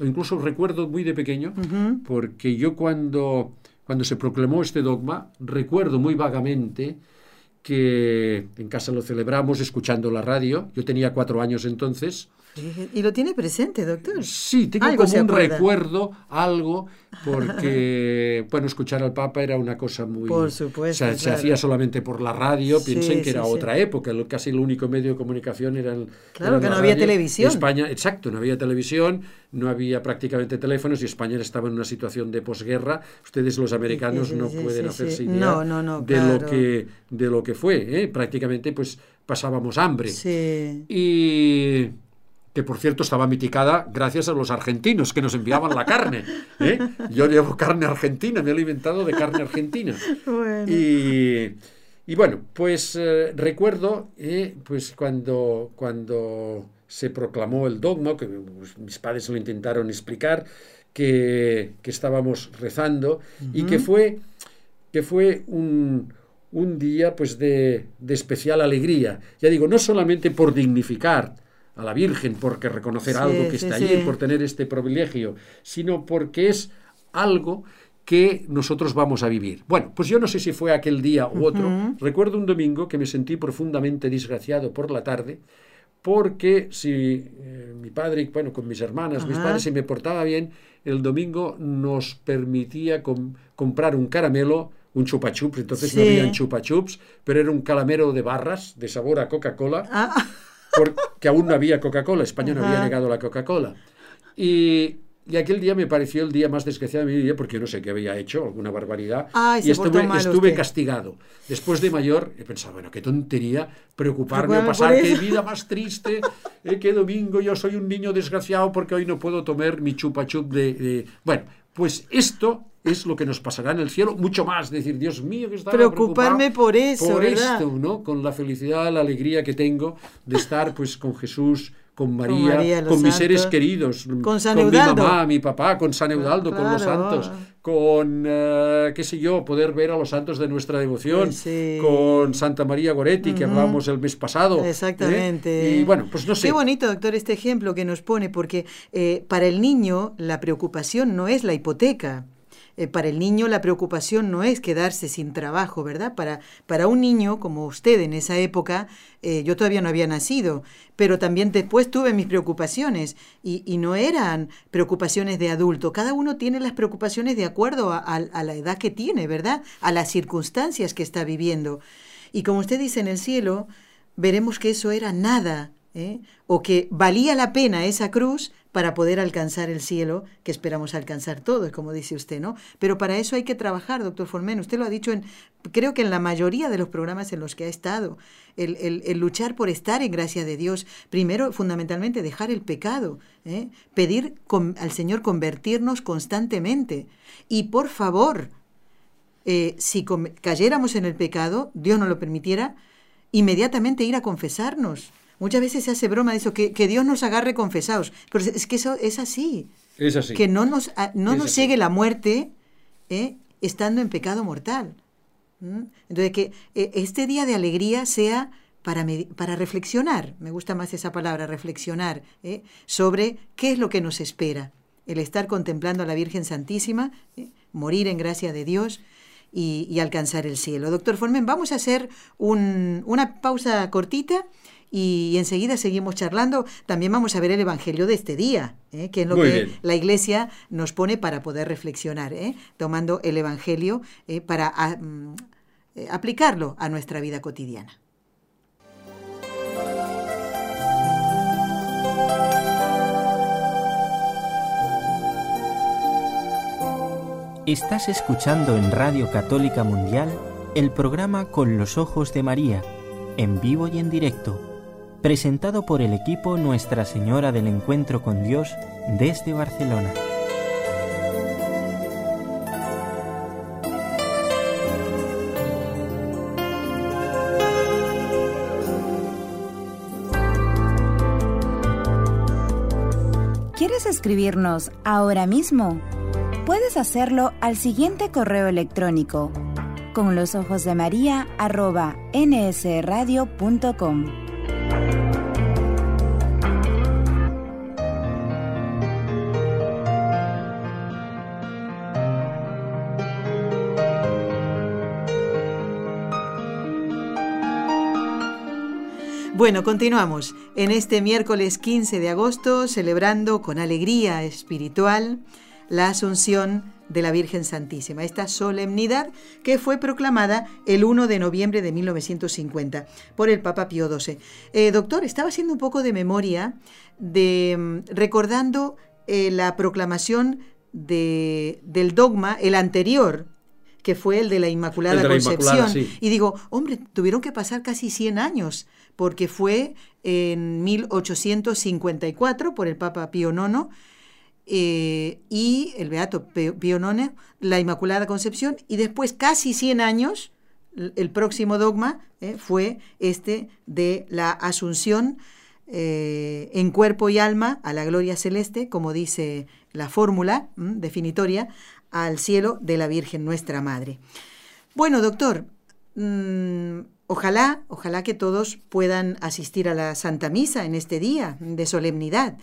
o incluso recuerdo muy de pequeño, uh-huh, porque yo cuando, cuando se proclamó este dogma, recuerdo muy vagamente que en casa lo celebramos escuchando la radio. Yo tenía cuatro años entonces. ¿Y lo tiene presente, doctor? Sí, tengo algo como un recuerdo, algo, porque, bueno, escuchar al Papa era una cosa muy... Por supuesto, se, claro. se hacía solamente por la radio, sí, piensen que era sí, otra sí. época, casi el único medio de comunicación era el... Claro, era que no radio. Había televisión. España, exacto, no había televisión, no había prácticamente teléfonos, y España estaba en una situación de posguerra. Ustedes, los americanos, sí, sí, no sí, pueden sí, hacerse sí. idea no, no, no, de, claro. lo que, de lo que fue, ¿eh? Prácticamente, pues, pasábamos hambre. Sí. Y... que por cierto estaba mitigada gracias a los argentinos que nos enviaban la carne, ¿eh? Yo llevo carne argentina, me he alimentado de carne argentina. Bueno. Y, y bueno, pues eh, recuerdo eh, pues cuando, cuando se proclamó el dogma, que pues, mis padres lo intentaron explicar, que, que estábamos rezando, uh-huh, y que fue, que fue un... un día pues de, de especial alegría. Ya digo, no solamente por dignificar a la Virgen, porque reconocer sí, algo que sí, está sí. allí, por tener este privilegio, sino porque es algo que nosotros vamos a vivir. Bueno, pues yo no sé si fue aquel día u otro. Uh-huh. Recuerdo un domingo que me sentí profundamente desgraciado por la tarde, porque si eh, mi padre, bueno, con mis hermanas, uh-huh, mis padres, si me portaba bien, el domingo nos permitía com- comprar un caramelo, un chupa chups, entonces sí. no habían chupa chups, pero era un caramelo de barras, de sabor a Coca-Cola, ah. porque aún no había Coca-Cola, España, ajá, no había negado la Coca-Cola. Y, y aquel día me pareció el día más desgraciado de mi vida, porque no sé qué había hecho, alguna barbaridad, Ay, y estuve, estuve castigado. Después de mayor, he pensado, bueno, qué tontería preocuparme o pasar, qué vida más triste, eh, qué domingo, yo soy un niño desgraciado porque hoy no puedo tomar mi chupa-chup de, de... Bueno, pues esto... es lo que nos pasará en el cielo, mucho más, decir, Dios mío, que estaba preocuparme por eso, por ¿verdad? esto, ¿no? Con la felicidad, la alegría que tengo de estar, pues, con Jesús, con María, con, María, con mis santos. seres queridos, con, San con mi mamá, mi papá, con San Eudaldo, claro, con los santos, con, uh, qué sé yo, poder ver a los santos de nuestra devoción, sí, sí. con Santa María Goretti, uh-huh, que hablábamos el mes pasado. Exactamente. ¿eh? Y bueno, pues no sé. Qué bonito, doctor, este ejemplo que nos pone, porque eh, para el niño la preocupación no es la hipoteca. Eh, para el niño la preocupación no es quedarse sin trabajo, ¿verdad? Para, para un niño como usted en esa época, eh, yo todavía no había nacido, pero también después tuve mis preocupaciones y, y no eran preocupaciones de adulto. Cada uno tiene las preocupaciones de acuerdo a, a, a la edad que tiene, ¿verdad? A las circunstancias que está viviendo. Y como usted dice, en el cielo veremos que eso era nada, ¿eh? O que valía la pena esa cruz para poder alcanzar el cielo, que esperamos alcanzar todos, como dice usted, ¿no? Pero para eso hay que trabajar, doctor Formén. Usted lo ha dicho, en, creo que en la mayoría de los programas en los que ha estado, el, el, el luchar por estar en gracia de Dios. Primero, fundamentalmente, dejar el pecado, ¿eh? Pedir con, al Señor convertirnos constantemente. Y, por favor, eh, si com- cayéramos en el pecado, Dios nos lo permitiera, inmediatamente ir a confesarnos. Muchas veces se hace broma de eso, que, que Dios nos agarre confesados. Pero es que eso es así. Es así. Que no nos, no nos llegue la muerte eh, estando en pecado mortal. ¿Mm? Entonces, que eh, este día de alegría sea para, me, para reflexionar. Me gusta más esa palabra, reflexionar, eh, sobre qué es lo que nos espera. El estar contemplando a la Virgen Santísima, eh, morir en gracia de Dios, y, y alcanzar el cielo. Doctor Formén, vamos a hacer un, una pausa cortita. y enseguida seguimos charlando. También vamos a ver el Evangelio de este día, ¿eh? que es lo Muy que bien. La Iglesia nos pone para poder reflexionar, ¿eh? tomando el Evangelio eh, para a, mm, aplicarlo a nuestra vida cotidiana. Estás escuchando en Radio Católica Mundial el programa Con los Ojos de María, en vivo y en directo, presentado por el equipo Nuestra Señora del Encuentro con Dios desde Barcelona. ¿Quieres escribirnos ahora mismo? Puedes hacerlo al siguiente correo electrónico: con los ojos de María arroba nsradio.com. Bueno, continuamos en este miércoles quince de agosto, celebrando con alegría espiritual la Asunción de la Virgen Santísima, esta solemnidad que fue proclamada el uno de noviembre de mil novecientos cincuenta por el Papa Pío doce. Eh, doctor, estaba haciendo un poco de memoria, de, recordando eh, la proclamación de, del dogma, el anterior, que fue el de la Inmaculada de la Concepción. Inmaculada, sí. Y digo, hombre, tuvieron que pasar casi cien años, porque fue en mil ochocientos cincuenta y cuatro por el Papa Pío noveno, Eh, y el Beato Pío noveno, la Inmaculada Concepción, y después casi cien años el próximo dogma eh, fue este de la Asunción eh, en cuerpo y alma a la gloria celeste, como dice la fórmula mm, definitoria, al cielo de la Virgen Nuestra Madre. Bueno, doctor, mmm, ojalá, ojalá que todos puedan asistir a la Santa Misa en este día de solemnidad.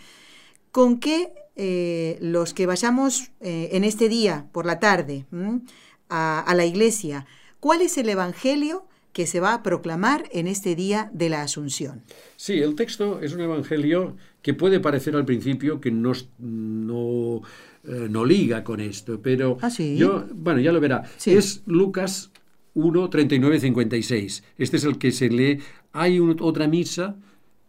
¿Con qué Eh, los que vayamos eh, en este día, por la tarde, a, a la iglesia, ¿cuál es el evangelio que se va a proclamar en este día de la Asunción? Sí, el texto es un evangelio que puede parecer al principio que no, no, eh, no liga con esto, pero ¿Ah, sí? yo, bueno, ya lo verá. Sí. Es Lucas uno, treinta y nueve, cincuenta y seis. Este es el que se lee. Hay un, otra misa,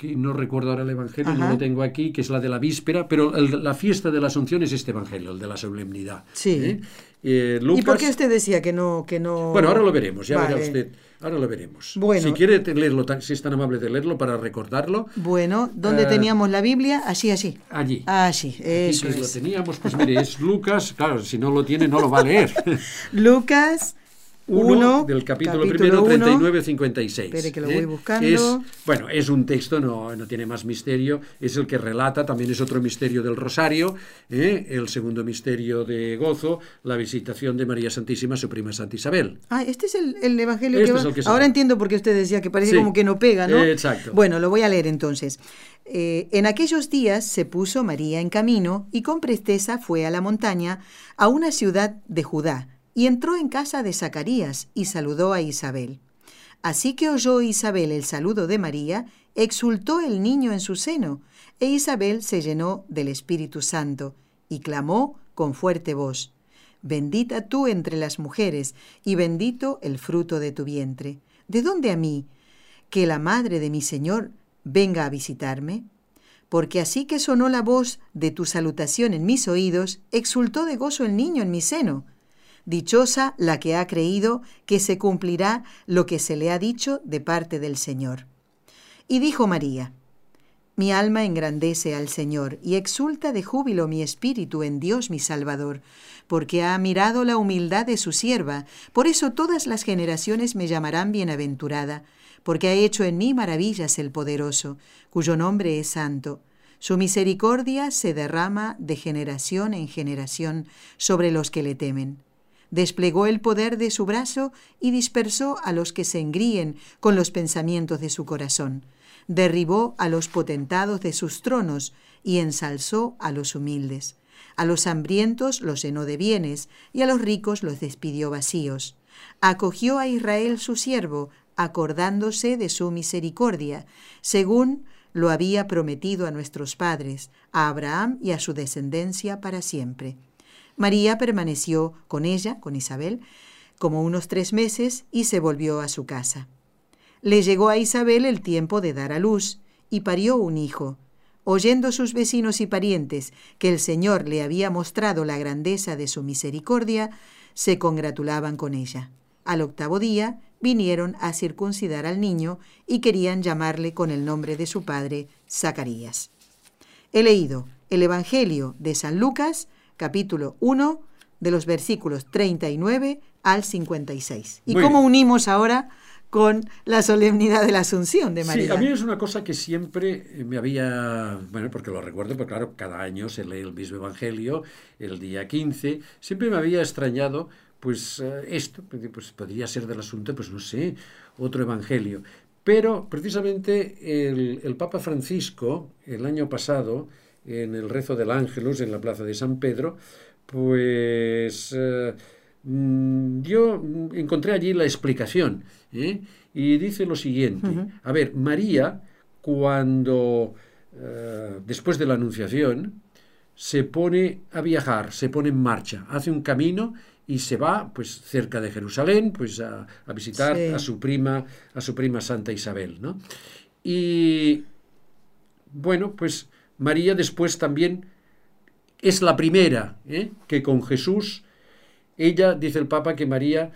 que no recuerdo ahora el Evangelio, Ajá. no lo tengo aquí, que es la de la víspera, pero el, la fiesta de la Asunción es este Evangelio, el de la solemnidad. Sí. ¿eh? Eh, Lucas, ¿y por qué usted decía que no...? Que no... Bueno, ahora lo veremos, ya vale. verá usted. Ahora lo veremos. Bueno. Si quiere leerlo, si es tan amable de leerlo para recordarlo. Bueno, ¿dónde eh, teníamos la Biblia? Allí, allí. Allí. Allí, eso es. Lo teníamos, pues mire, es Lucas, claro, si no lo tiene no lo va a leer. Lucas... uno, del capítulo, capítulo primero, treinta y nueve a cincuenta y seis. Espere que lo voy buscando. Es, bueno, es un texto, no, no tiene más misterio, es el que relata, también es otro misterio del Rosario, ¿eh? el segundo misterio de gozo, la visitación de María Santísima, su prima Santa Isabel. Ah, este es el, el evangelio este que, va... el que ahora entiendo por qué usted decía que parece sí. como que no pega, ¿no? Eh, exacto. Bueno, lo voy a leer entonces. Eh, en aquellos días se puso María en camino y con presteza fue a la montaña, a una ciudad de Judá, y entró en casa de Zacarías y saludó a Isabel. Así que oyó Isabel el saludo de María, exultó el niño en su seno, e Isabel se llenó del Espíritu Santo, y clamó con fuerte voz: «Bendita tú entre las mujeres, y bendito el fruto de tu vientre. ¿De dónde a mí, que la madre de mi Señor venga a visitarme?» Porque así que sonó la voz de tu salutación en mis oídos, exultó de gozo el niño en mi seno. Dichosa la que ha creído que se cumplirá lo que se le ha dicho de parte del Señor. Y dijo María: Mi alma engrandece al Señor, y exulta de júbilo mi espíritu en Dios mi Salvador, porque ha mirado la humildad de su sierva. Por eso todas las generaciones me llamarán bienaventurada, porque ha hecho en mí maravillas el Poderoso, cuyo nombre es santo. Su misericordia se derrama de generación en generación sobre los que le temen. Desplegó el poder de su brazo y dispersó a los que se engríen con los pensamientos de su corazón. Derribó a los potentados de sus tronos y ensalzó a los humildes. A los hambrientos los llenó de bienes y a los ricos los despidió vacíos. Acogió a Israel su siervo, acordándose de su misericordia, según lo había prometido a nuestros padres, a Abraham y a su descendencia para siempre. María permaneció con ella, con Isabel, como unos tres meses y se volvió a su casa. Le llegó a Isabel el tiempo de dar a luz y parió un hijo. Oyendo sus vecinos y parientes que el Señor le había mostrado la grandeza de su misericordia, se congratulaban con ella. Al octavo día vinieron a circuncidar al niño y querían llamarle con el nombre de su padre, Zacarías. He leído el Evangelio de San Lucas, capítulo uno, de los versículos treinta y nueve al cincuenta y seis. ¿Y Muy cómo bien. Unimos ahora con la solemnidad de la Asunción de María? Sí, a mí es una cosa que siempre me había... Bueno, porque lo recuerdo, porque claro, cada año se lee el mismo Evangelio, el día quince, siempre me había extrañado, pues esto, pues podría ser del asunto, pues no sé, otro Evangelio. Pero precisamente el, el Papa Francisco, el año pasado, en el rezo del Ángelus, en la plaza de San Pedro, pues... Eh, yo encontré allí la explicación, ¿eh? Y dice lo siguiente. Uh-huh. A ver, María, cuando eh, después de la Anunciación se pone a viajar, se pone en marcha, hace un camino y se va pues cerca de Jerusalén, pues a, a visitar, sí, a su prima, a su prima Santa Isabel, ¿no? Y bueno, pues María después también es la primera, ¿eh?, que con Jesús... Ella, dice el Papa, que María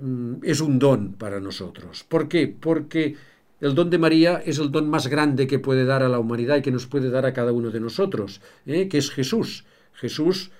mm, es un don para nosotros. ¿Por qué? Porque el don de María es el don más grande que puede dar a la humanidad y que nos puede dar a cada uno de nosotros, ¿eh?, que es Jesús. Jesús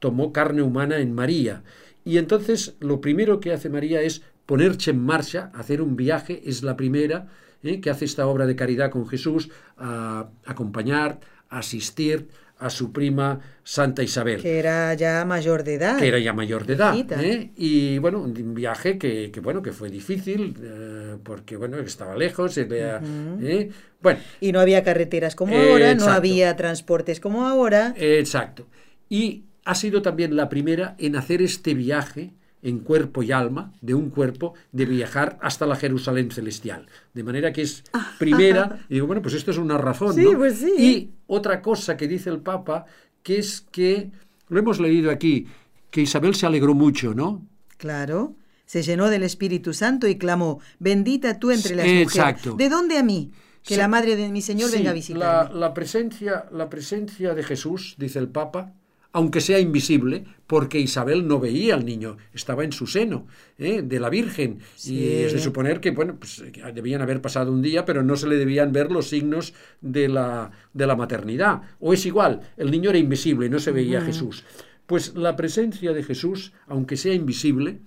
tomó carne humana en María. Y entonces lo primero que hace María es ponerse en marcha, hacer un viaje. Es la primera, ¿eh?, que hace esta obra de caridad con Jesús, a acompañar, a asistir a su prima Santa Isabel. Que era ya mayor de edad. Que era ya mayor de edad. ¿eh? Y bueno, un viaje que, que, bueno, que fue difícil, eh, porque bueno, estaba lejos. Era, uh-huh. ¿eh? bueno, y no había carreteras como eh, ahora, exacto. No había transportes como ahora. Eh, exacto. Y ha sido también la primera en hacer este viaje en cuerpo y alma, de un cuerpo, de viajar hasta la Jerusalén celestial. De manera que es primera, y digo, bueno, pues esto es una razón, sí, ¿no? Pues sí. Y otra cosa que dice el Papa, que es que, lo hemos leído aquí, que Isabel se alegró mucho, ¿no? Claro, se llenó del Espíritu Santo y clamó, bendita tú entre las mujeres. Exacto. ¿De dónde a mí? Que sí, la madre de mi Señor, sí, venga a visitarme. La, la, presencia, la presencia de Jesús, dice el Papa, aunque sea invisible, porque Isabel no veía al niño, estaba en su seno, ¿eh?, de la Virgen, sí. Y es de suponer que, bueno, pues debían haber pasado un día, pero no se le debían ver los signos de la, de la maternidad, o es igual, el niño era invisible, no se veía, uh-huh, a Jesús. Pues la presencia de Jesús, aunque sea invisible,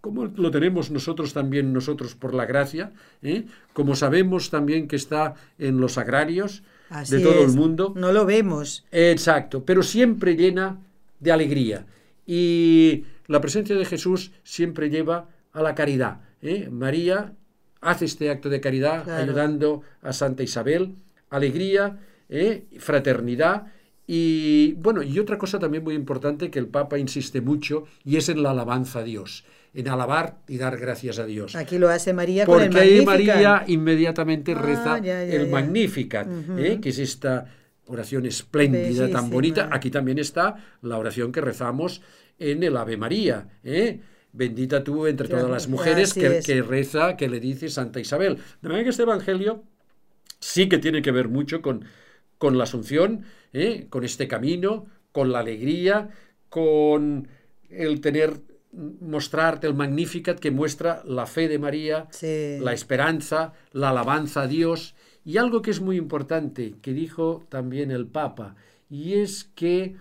como lo tenemos nosotros también, nosotros por la gracia, ¿eh?, como sabemos también que está en los agrarios, así de todo es, el mundo. No lo vemos. Exacto, pero siempre llena de alegría. Y la presencia de Jesús siempre lleva a la caridad, ¿eh? María hace este acto de caridad, claro, ayudando a Santa Isabel. Alegría, ¿eh?, fraternidad. Y bueno, y otra cosa también muy importante que el Papa insiste mucho, y es en la alabanza a Dios, en alabar y dar gracias a Dios. Aquí lo hace María con el Magnificat. Porque ahí María inmediatamente reza ah, ya, ya, el ya. Magnificat, uh-huh, ¿eh?, que es esta oración espléndida, bellísima, tan bonita. Aquí también está la oración que rezamos en el Ave María, ¿eh?, bendita tú entre todas las mujeres, que, que reza, que le dice Santa Isabel. De manera que este Evangelio sí que tiene que ver mucho con, con la Asunción, ¿eh?, con este camino, con la alegría, con el tener... mostrarte el Magnificat, que muestra la fe de María, sí, la esperanza, la alabanza a Dios. Y algo que es muy importante, que dijo también el Papa, y es que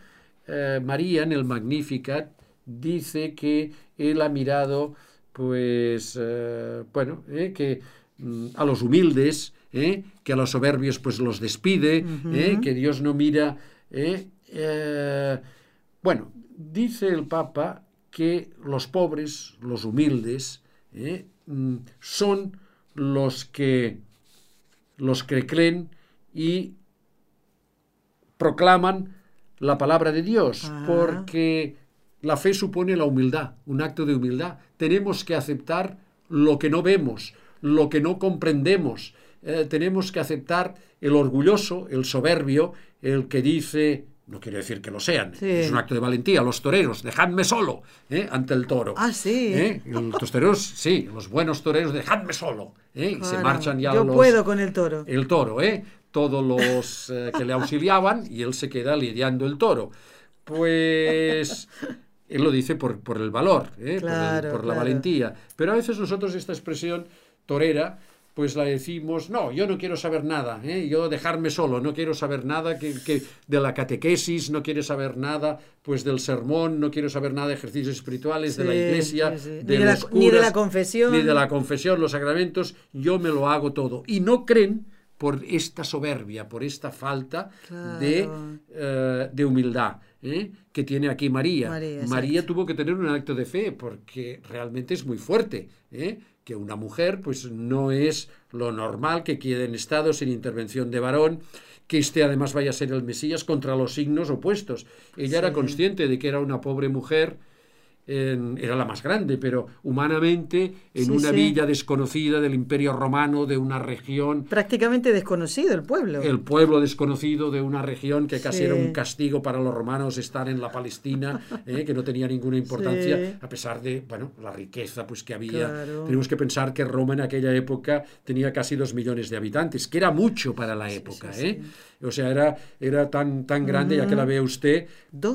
eh, María en el Magnificat dice que él ha mirado, pues, eh, bueno, eh, que mm, a los humildes, eh, que a los soberbios pues los despide, uh-huh, eh, que Dios no mira. Eh, eh, bueno, dice el Papa que los pobres, los humildes, eh, son los que, los que creen y proclaman la palabra de Dios, ah, porque la fe supone la humildad, un acto de humildad. Tenemos que aceptar lo que no vemos, lo que no comprendemos. Eh, tenemos que aceptar el orgulloso, el soberbio, el que dice... No quiere decir que lo sean, sí. Es un acto de valentía. Los toreros, dejadme solo, ¿eh? Ante el toro. Ah, sí. ¿Eh? Los toreros, sí, los buenos toreros, dejadme solo. ¿Eh? Claro, y se marchan ya yo los... Yo puedo con el toro. El toro, ¿eh? Todos los eh, que le auxiliaban y él se queda lidiando el toro. Pues... Él lo dice por, por el valor, ¿eh? Claro, por, el, por claro. la valentía. Pero a veces nosotros esta expresión torera... pues la decimos, no, yo no quiero saber nada, ¿eh? Yo dejarme solo, no quiero saber nada que, que de la catequesis, no quiero saber nada pues del sermón, no quiero saber nada de ejercicios espirituales, sí, de la iglesia, sí, sí. De ni los de la, curas, ni de la confesión, ni de la confesión, los sacramentos, yo me lo hago todo. Y no creen por esta soberbia, por esta falta claro. de, eh, de humildad. ¿Eh? Que tiene aquí María. María, María tuvo que tener un acto de fe porque realmente es muy fuerte, ¿eh? Que una mujer pues no es lo normal que quede en estado sin intervención de varón, que este además vaya a ser el Mesías contra los signos opuestos. Ella sí. era consciente de que era una pobre mujer, en, era la más grande, pero humanamente en sí, una sí. villa desconocida del Imperio Romano, de una región... Prácticamente desconocido el pueblo. El pueblo desconocido de una región que casi sí. era un castigo para los romanos estar en la Palestina, eh, que no tenía ninguna importancia, sí. a pesar de bueno, la riqueza pues, que había. Claro. Tenemos que pensar que Roma en aquella época tenía casi dos millones de habitantes, que era mucho para la época, sí, sí, ¿eh? Sí. O sea, era, era tan, tan grande, uh-huh. ya que la vea usted,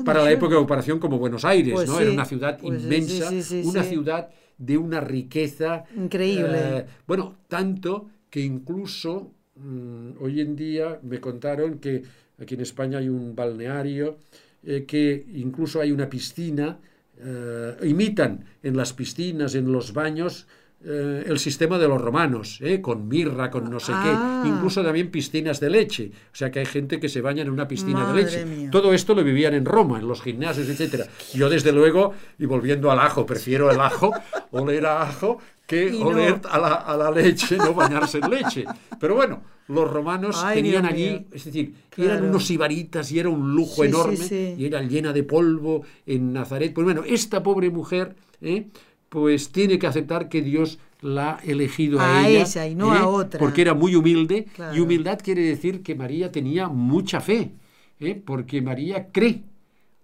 para la época de comparación como Buenos Aires, pues, ¿no? Sí. Era una ciudad Pues inmensa, sí, sí, sí, una sí. ciudad de una riqueza increíble. Eh, bueno, tanto que incluso mmm, hoy en día me contaron que aquí en España hay un balneario, eh, que incluso hay una piscina, eh, imitan en las piscinas, en los baños, Eh, el sistema de los romanos, eh, con mirra, con no sé ah. qué, incluso también piscinas de leche, o sea que hay gente que se baña en una piscina Madre de leche, mía. Todo esto lo vivían en Roma, en los gimnasios, etcétera. Yo desde luego, y volviendo al ajo, prefiero el ajo, oler a ajo, que y oler no. a, la, a la leche, no bañarse en leche, pero bueno... Los romanos Ay, tenían allí, es decir, claro. eran unos ibaritas y era un lujo sí, enorme, sí, sí. y era llena de polvo en Nazaret. Pues bueno, esta pobre mujer, eh, pues tiene que aceptar que Dios la ha elegido a, a ella, esa y no eh, a otra, porque era muy humilde, claro. y humildad quiere decir que María tenía mucha fe, eh, porque María cree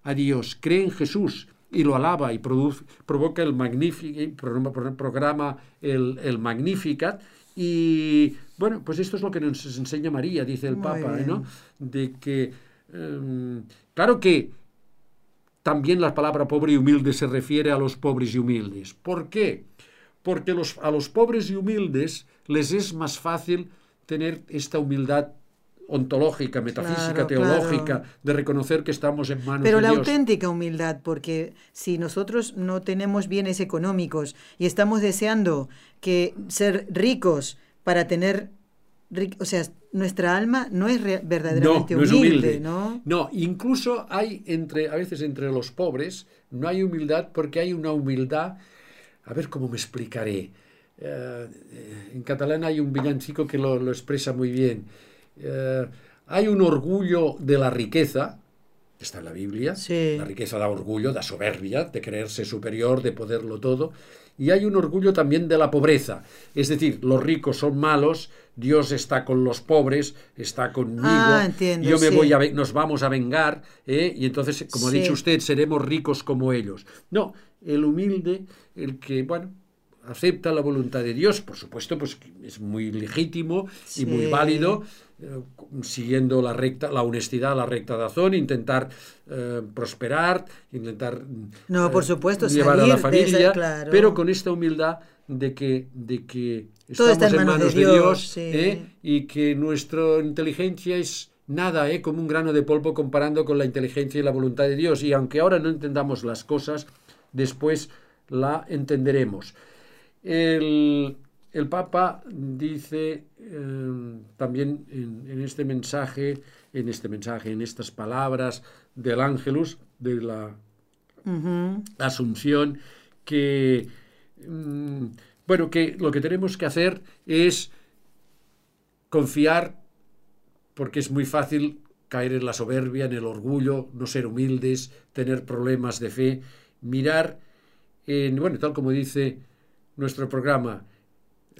a Dios, cree en Jesús, y lo alaba, y produce, provoca el Magnificat, programa el, el Magnificat, y... Bueno, pues esto es lo que nos enseña María, dice el Papa, ¿no? De que, eh, claro que también la palabra pobre y humilde se refiere a los pobres y humildes. ¿Por qué? Porque los, a los pobres y humildes les es más fácil tener esta humildad ontológica, metafísica, claro, teológica, claro. de reconocer que estamos en manos Pero de Dios. Pero la auténtica humildad, porque si nosotros no tenemos bienes económicos y estamos deseando que ser ricos... para tener, o sea, nuestra alma no es verdaderamente no, no humilde, es humilde, ¿no? No, incluso hay, entre a veces entre los pobres, no hay humildad porque hay una humildad, a ver cómo me explicaré. Eh, en catalán hay un villancico que lo, lo expresa muy bien. Eh, hay un orgullo de la riqueza, está en la Biblia, sí. la riqueza da orgullo, da soberbia, de creerse superior, de poderlo todo. Y hay un orgullo también de la pobreza, es decir, los ricos son malos, Dios está con los pobres, está conmigo, ah, entiendo, yo me sí. voy a, nos vamos a vengar, ¿eh? Y entonces, como sí. ha dicho usted, seremos ricos como ellos. No, el humilde, el que, bueno, acepta la voluntad de Dios, por supuesto, pues es muy legítimo sí. y muy válido, eh, siguiendo la recta, la honestidad, la recta razón, intentar eh, prosperar, intentar no, por supuesto, eh, llevar a la familia, esa, claro. pero con esta humildad de que, de que estamos en manos, manos de Dios, de Dios sí. eh, y que nuestra inteligencia es nada, eh, como un grano de polvo comparando con la inteligencia y la voluntad de Dios, y aunque ahora no entendamos las cosas, después la entenderemos. El, el Papa dice eh, también en, en este mensaje, en este mensaje, en estas palabras del Ángelus, de la uh-huh. Asunción, que mm, bueno, que lo que tenemos que hacer es confiar, porque es muy fácil caer en la soberbia, en el orgullo, no ser humildes, tener problemas de fe, mirar en, bueno, tal como dice nuestro programa,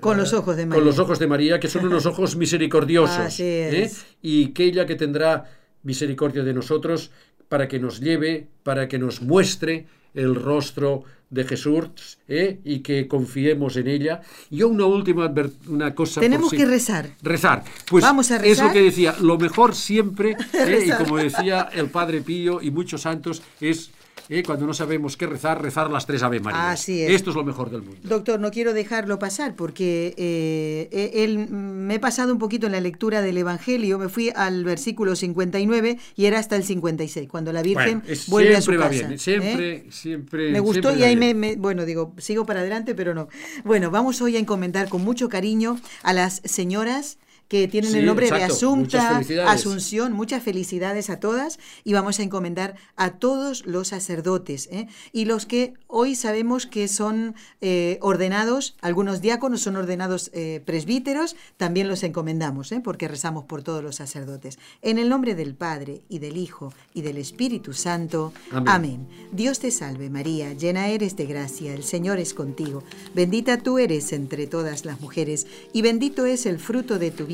Con los ojos de María. Con los ojos de María, que son unos ojos misericordiosos. Así es. ¿eh? Y que ella que tendrá misericordia de nosotros para que nos lleve, para que nos muestre el rostro de Jesús, ¿eh? Y que confiemos en ella. Y una última una cosa. Tenemos por si... que rezar. Rezar. Pues vamos a rezar. Eso que decía, lo mejor siempre, ¿eh? Y como decía el Padre Pío y muchos santos, es... Eh, cuando no sabemos qué rezar, rezar las tres Ave Marías. Así es. Esto es lo mejor del mundo. Doctor, no quiero dejarlo pasar porque eh, él, me he pasado un poquito en la lectura del Evangelio, me fui al versículo cincuenta y nueve y era hasta el cincuenta y seis, cuando la Virgen bueno, es, vuelve a su casa. Bien, siempre, ¿eh? siempre. Me gustó siempre y ahí me, me, bueno, digo, sigo para adelante, pero no. Bueno, vamos hoy a encomendar con mucho cariño a las señoras que tienen sí, el nombre exacto. de Asunta, muchas Asunción, muchas felicidades a todas, y vamos a encomendar a todos los sacerdotes, ¿eh? y los que hoy sabemos que son eh, ordenados, algunos diáconos son ordenados eh, presbíteros, también los encomendamos, ¿eh? porque rezamos por todos los sacerdotes. En el nombre del Padre, y del Hijo, y del Espíritu Santo. Amén. Amén. Dios te salve María, llena eres de gracia, el Señor es contigo, bendita tú eres entre todas las mujeres, y bendito es el fruto de tu vida.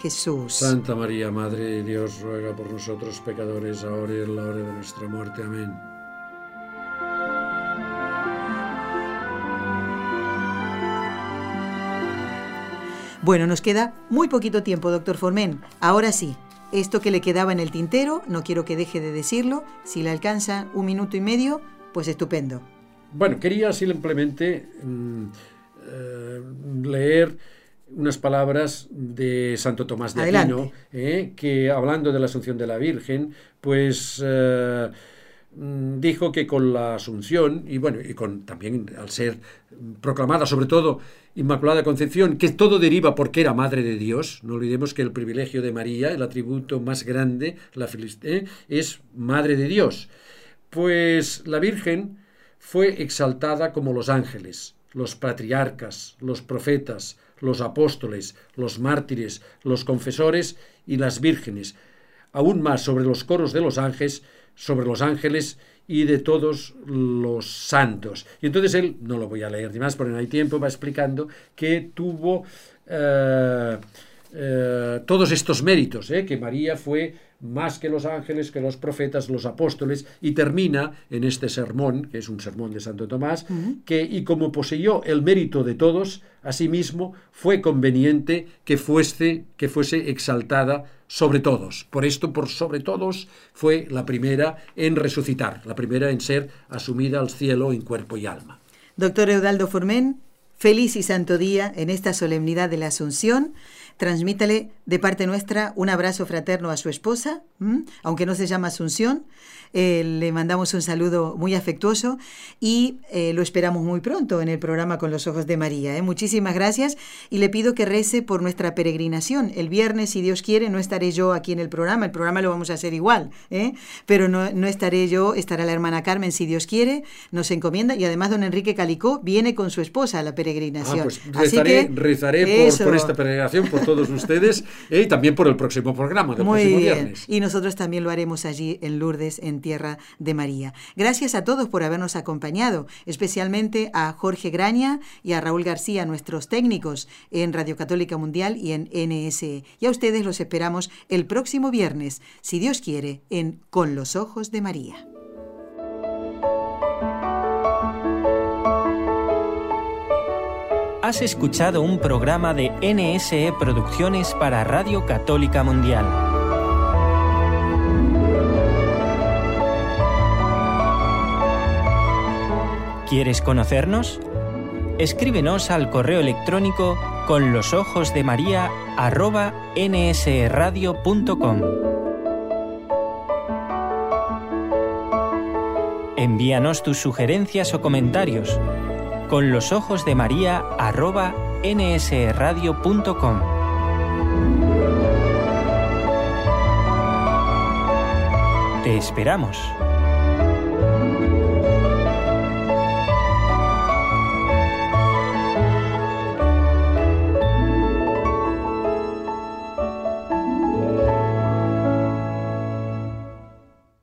Jesús. Santa María, Madre de Dios, ruega por nosotros pecadores, ahora y en la hora de nuestra muerte. Amén. Bueno, nos queda muy poquito tiempo, doctor Formén. Ahora sí, esto que le quedaba en el tintero, no quiero que deje de decirlo. Si le alcanza un minuto y medio, pues estupendo. Bueno, quería simplemente mm, eh, leer unas palabras de Santo Tomás de Aquino, eh, que hablando de la Asunción de la Virgen, pues eh, dijo que con la Asunción, y bueno, y con también al ser proclamada, sobre todo, Inmaculada Concepción, que todo deriva porque era Madre de Dios, no olvidemos que el privilegio de María, el atributo más grande, la eh, es Madre de Dios, pues la Virgen fue exaltada como los ángeles, los patriarcas, los profetas, los apóstoles, los mártires, los confesores y las vírgenes, aún más sobre los coros de los ángeles, sobre los ángeles y de todos los santos. Y entonces él, no lo voy a leer ni más porque no hay tiempo, va explicando que tuvo eh, eh, todos estos méritos, eh, que María fue más que los ángeles, que los profetas, los apóstoles, y termina en este sermón, que es un sermón de Santo Tomás, uh-huh. que, y como poseyó el mérito de todos, asimismo fue conveniente que fuese, que fuese exaltada sobre todos. Por esto, por sobre todos, fue la primera en resucitar, la primera en ser asumida al cielo en cuerpo y alma. Doctor Eudaldo Formén, feliz y santo día en esta solemnidad de la Asunción. Transmítale de parte nuestra un abrazo fraterno a su esposa, ¿m? aunque no se llama Asunción. Eh, le mandamos un saludo muy afectuoso y eh, lo esperamos muy pronto en el programa Con los Ojos de María. ¿eh? Muchísimas gracias y le pido que rece por nuestra peregrinación. El viernes, si Dios quiere, no estaré yo aquí en el programa. El programa lo vamos a hacer igual, ¿eh? pero no, no estaré yo, estará la hermana Carmen, si Dios quiere, nos encomienda. Y además don Enrique Calicó viene con su esposa a la peregrinación. Ah, pues rezaré, Así que, rezaré por, por esta peregrinación, por todos ustedes eh, y también por el próximo programa del Muy próximo bien. Viernes. Y nosotros también lo haremos allí en Lourdes, en Tierra de María. Gracias a todos por habernos acompañado, especialmente a Jorge Graña y a Raúl García, nuestros técnicos en Radio Católica Mundial y en N S E. Y a ustedes los esperamos el próximo viernes, si Dios quiere, en Con los Ojos de María. Has escuchado un programa de N S E Producciones para Radio Católica Mundial. ¿Quieres conocernos? Escríbenos al correo electrónico con los ojos de María arroba nsradio.com. Envíanos tus sugerencias o comentarios con los ojos de María arroba ene ese radio punto com. ¡Te esperamos!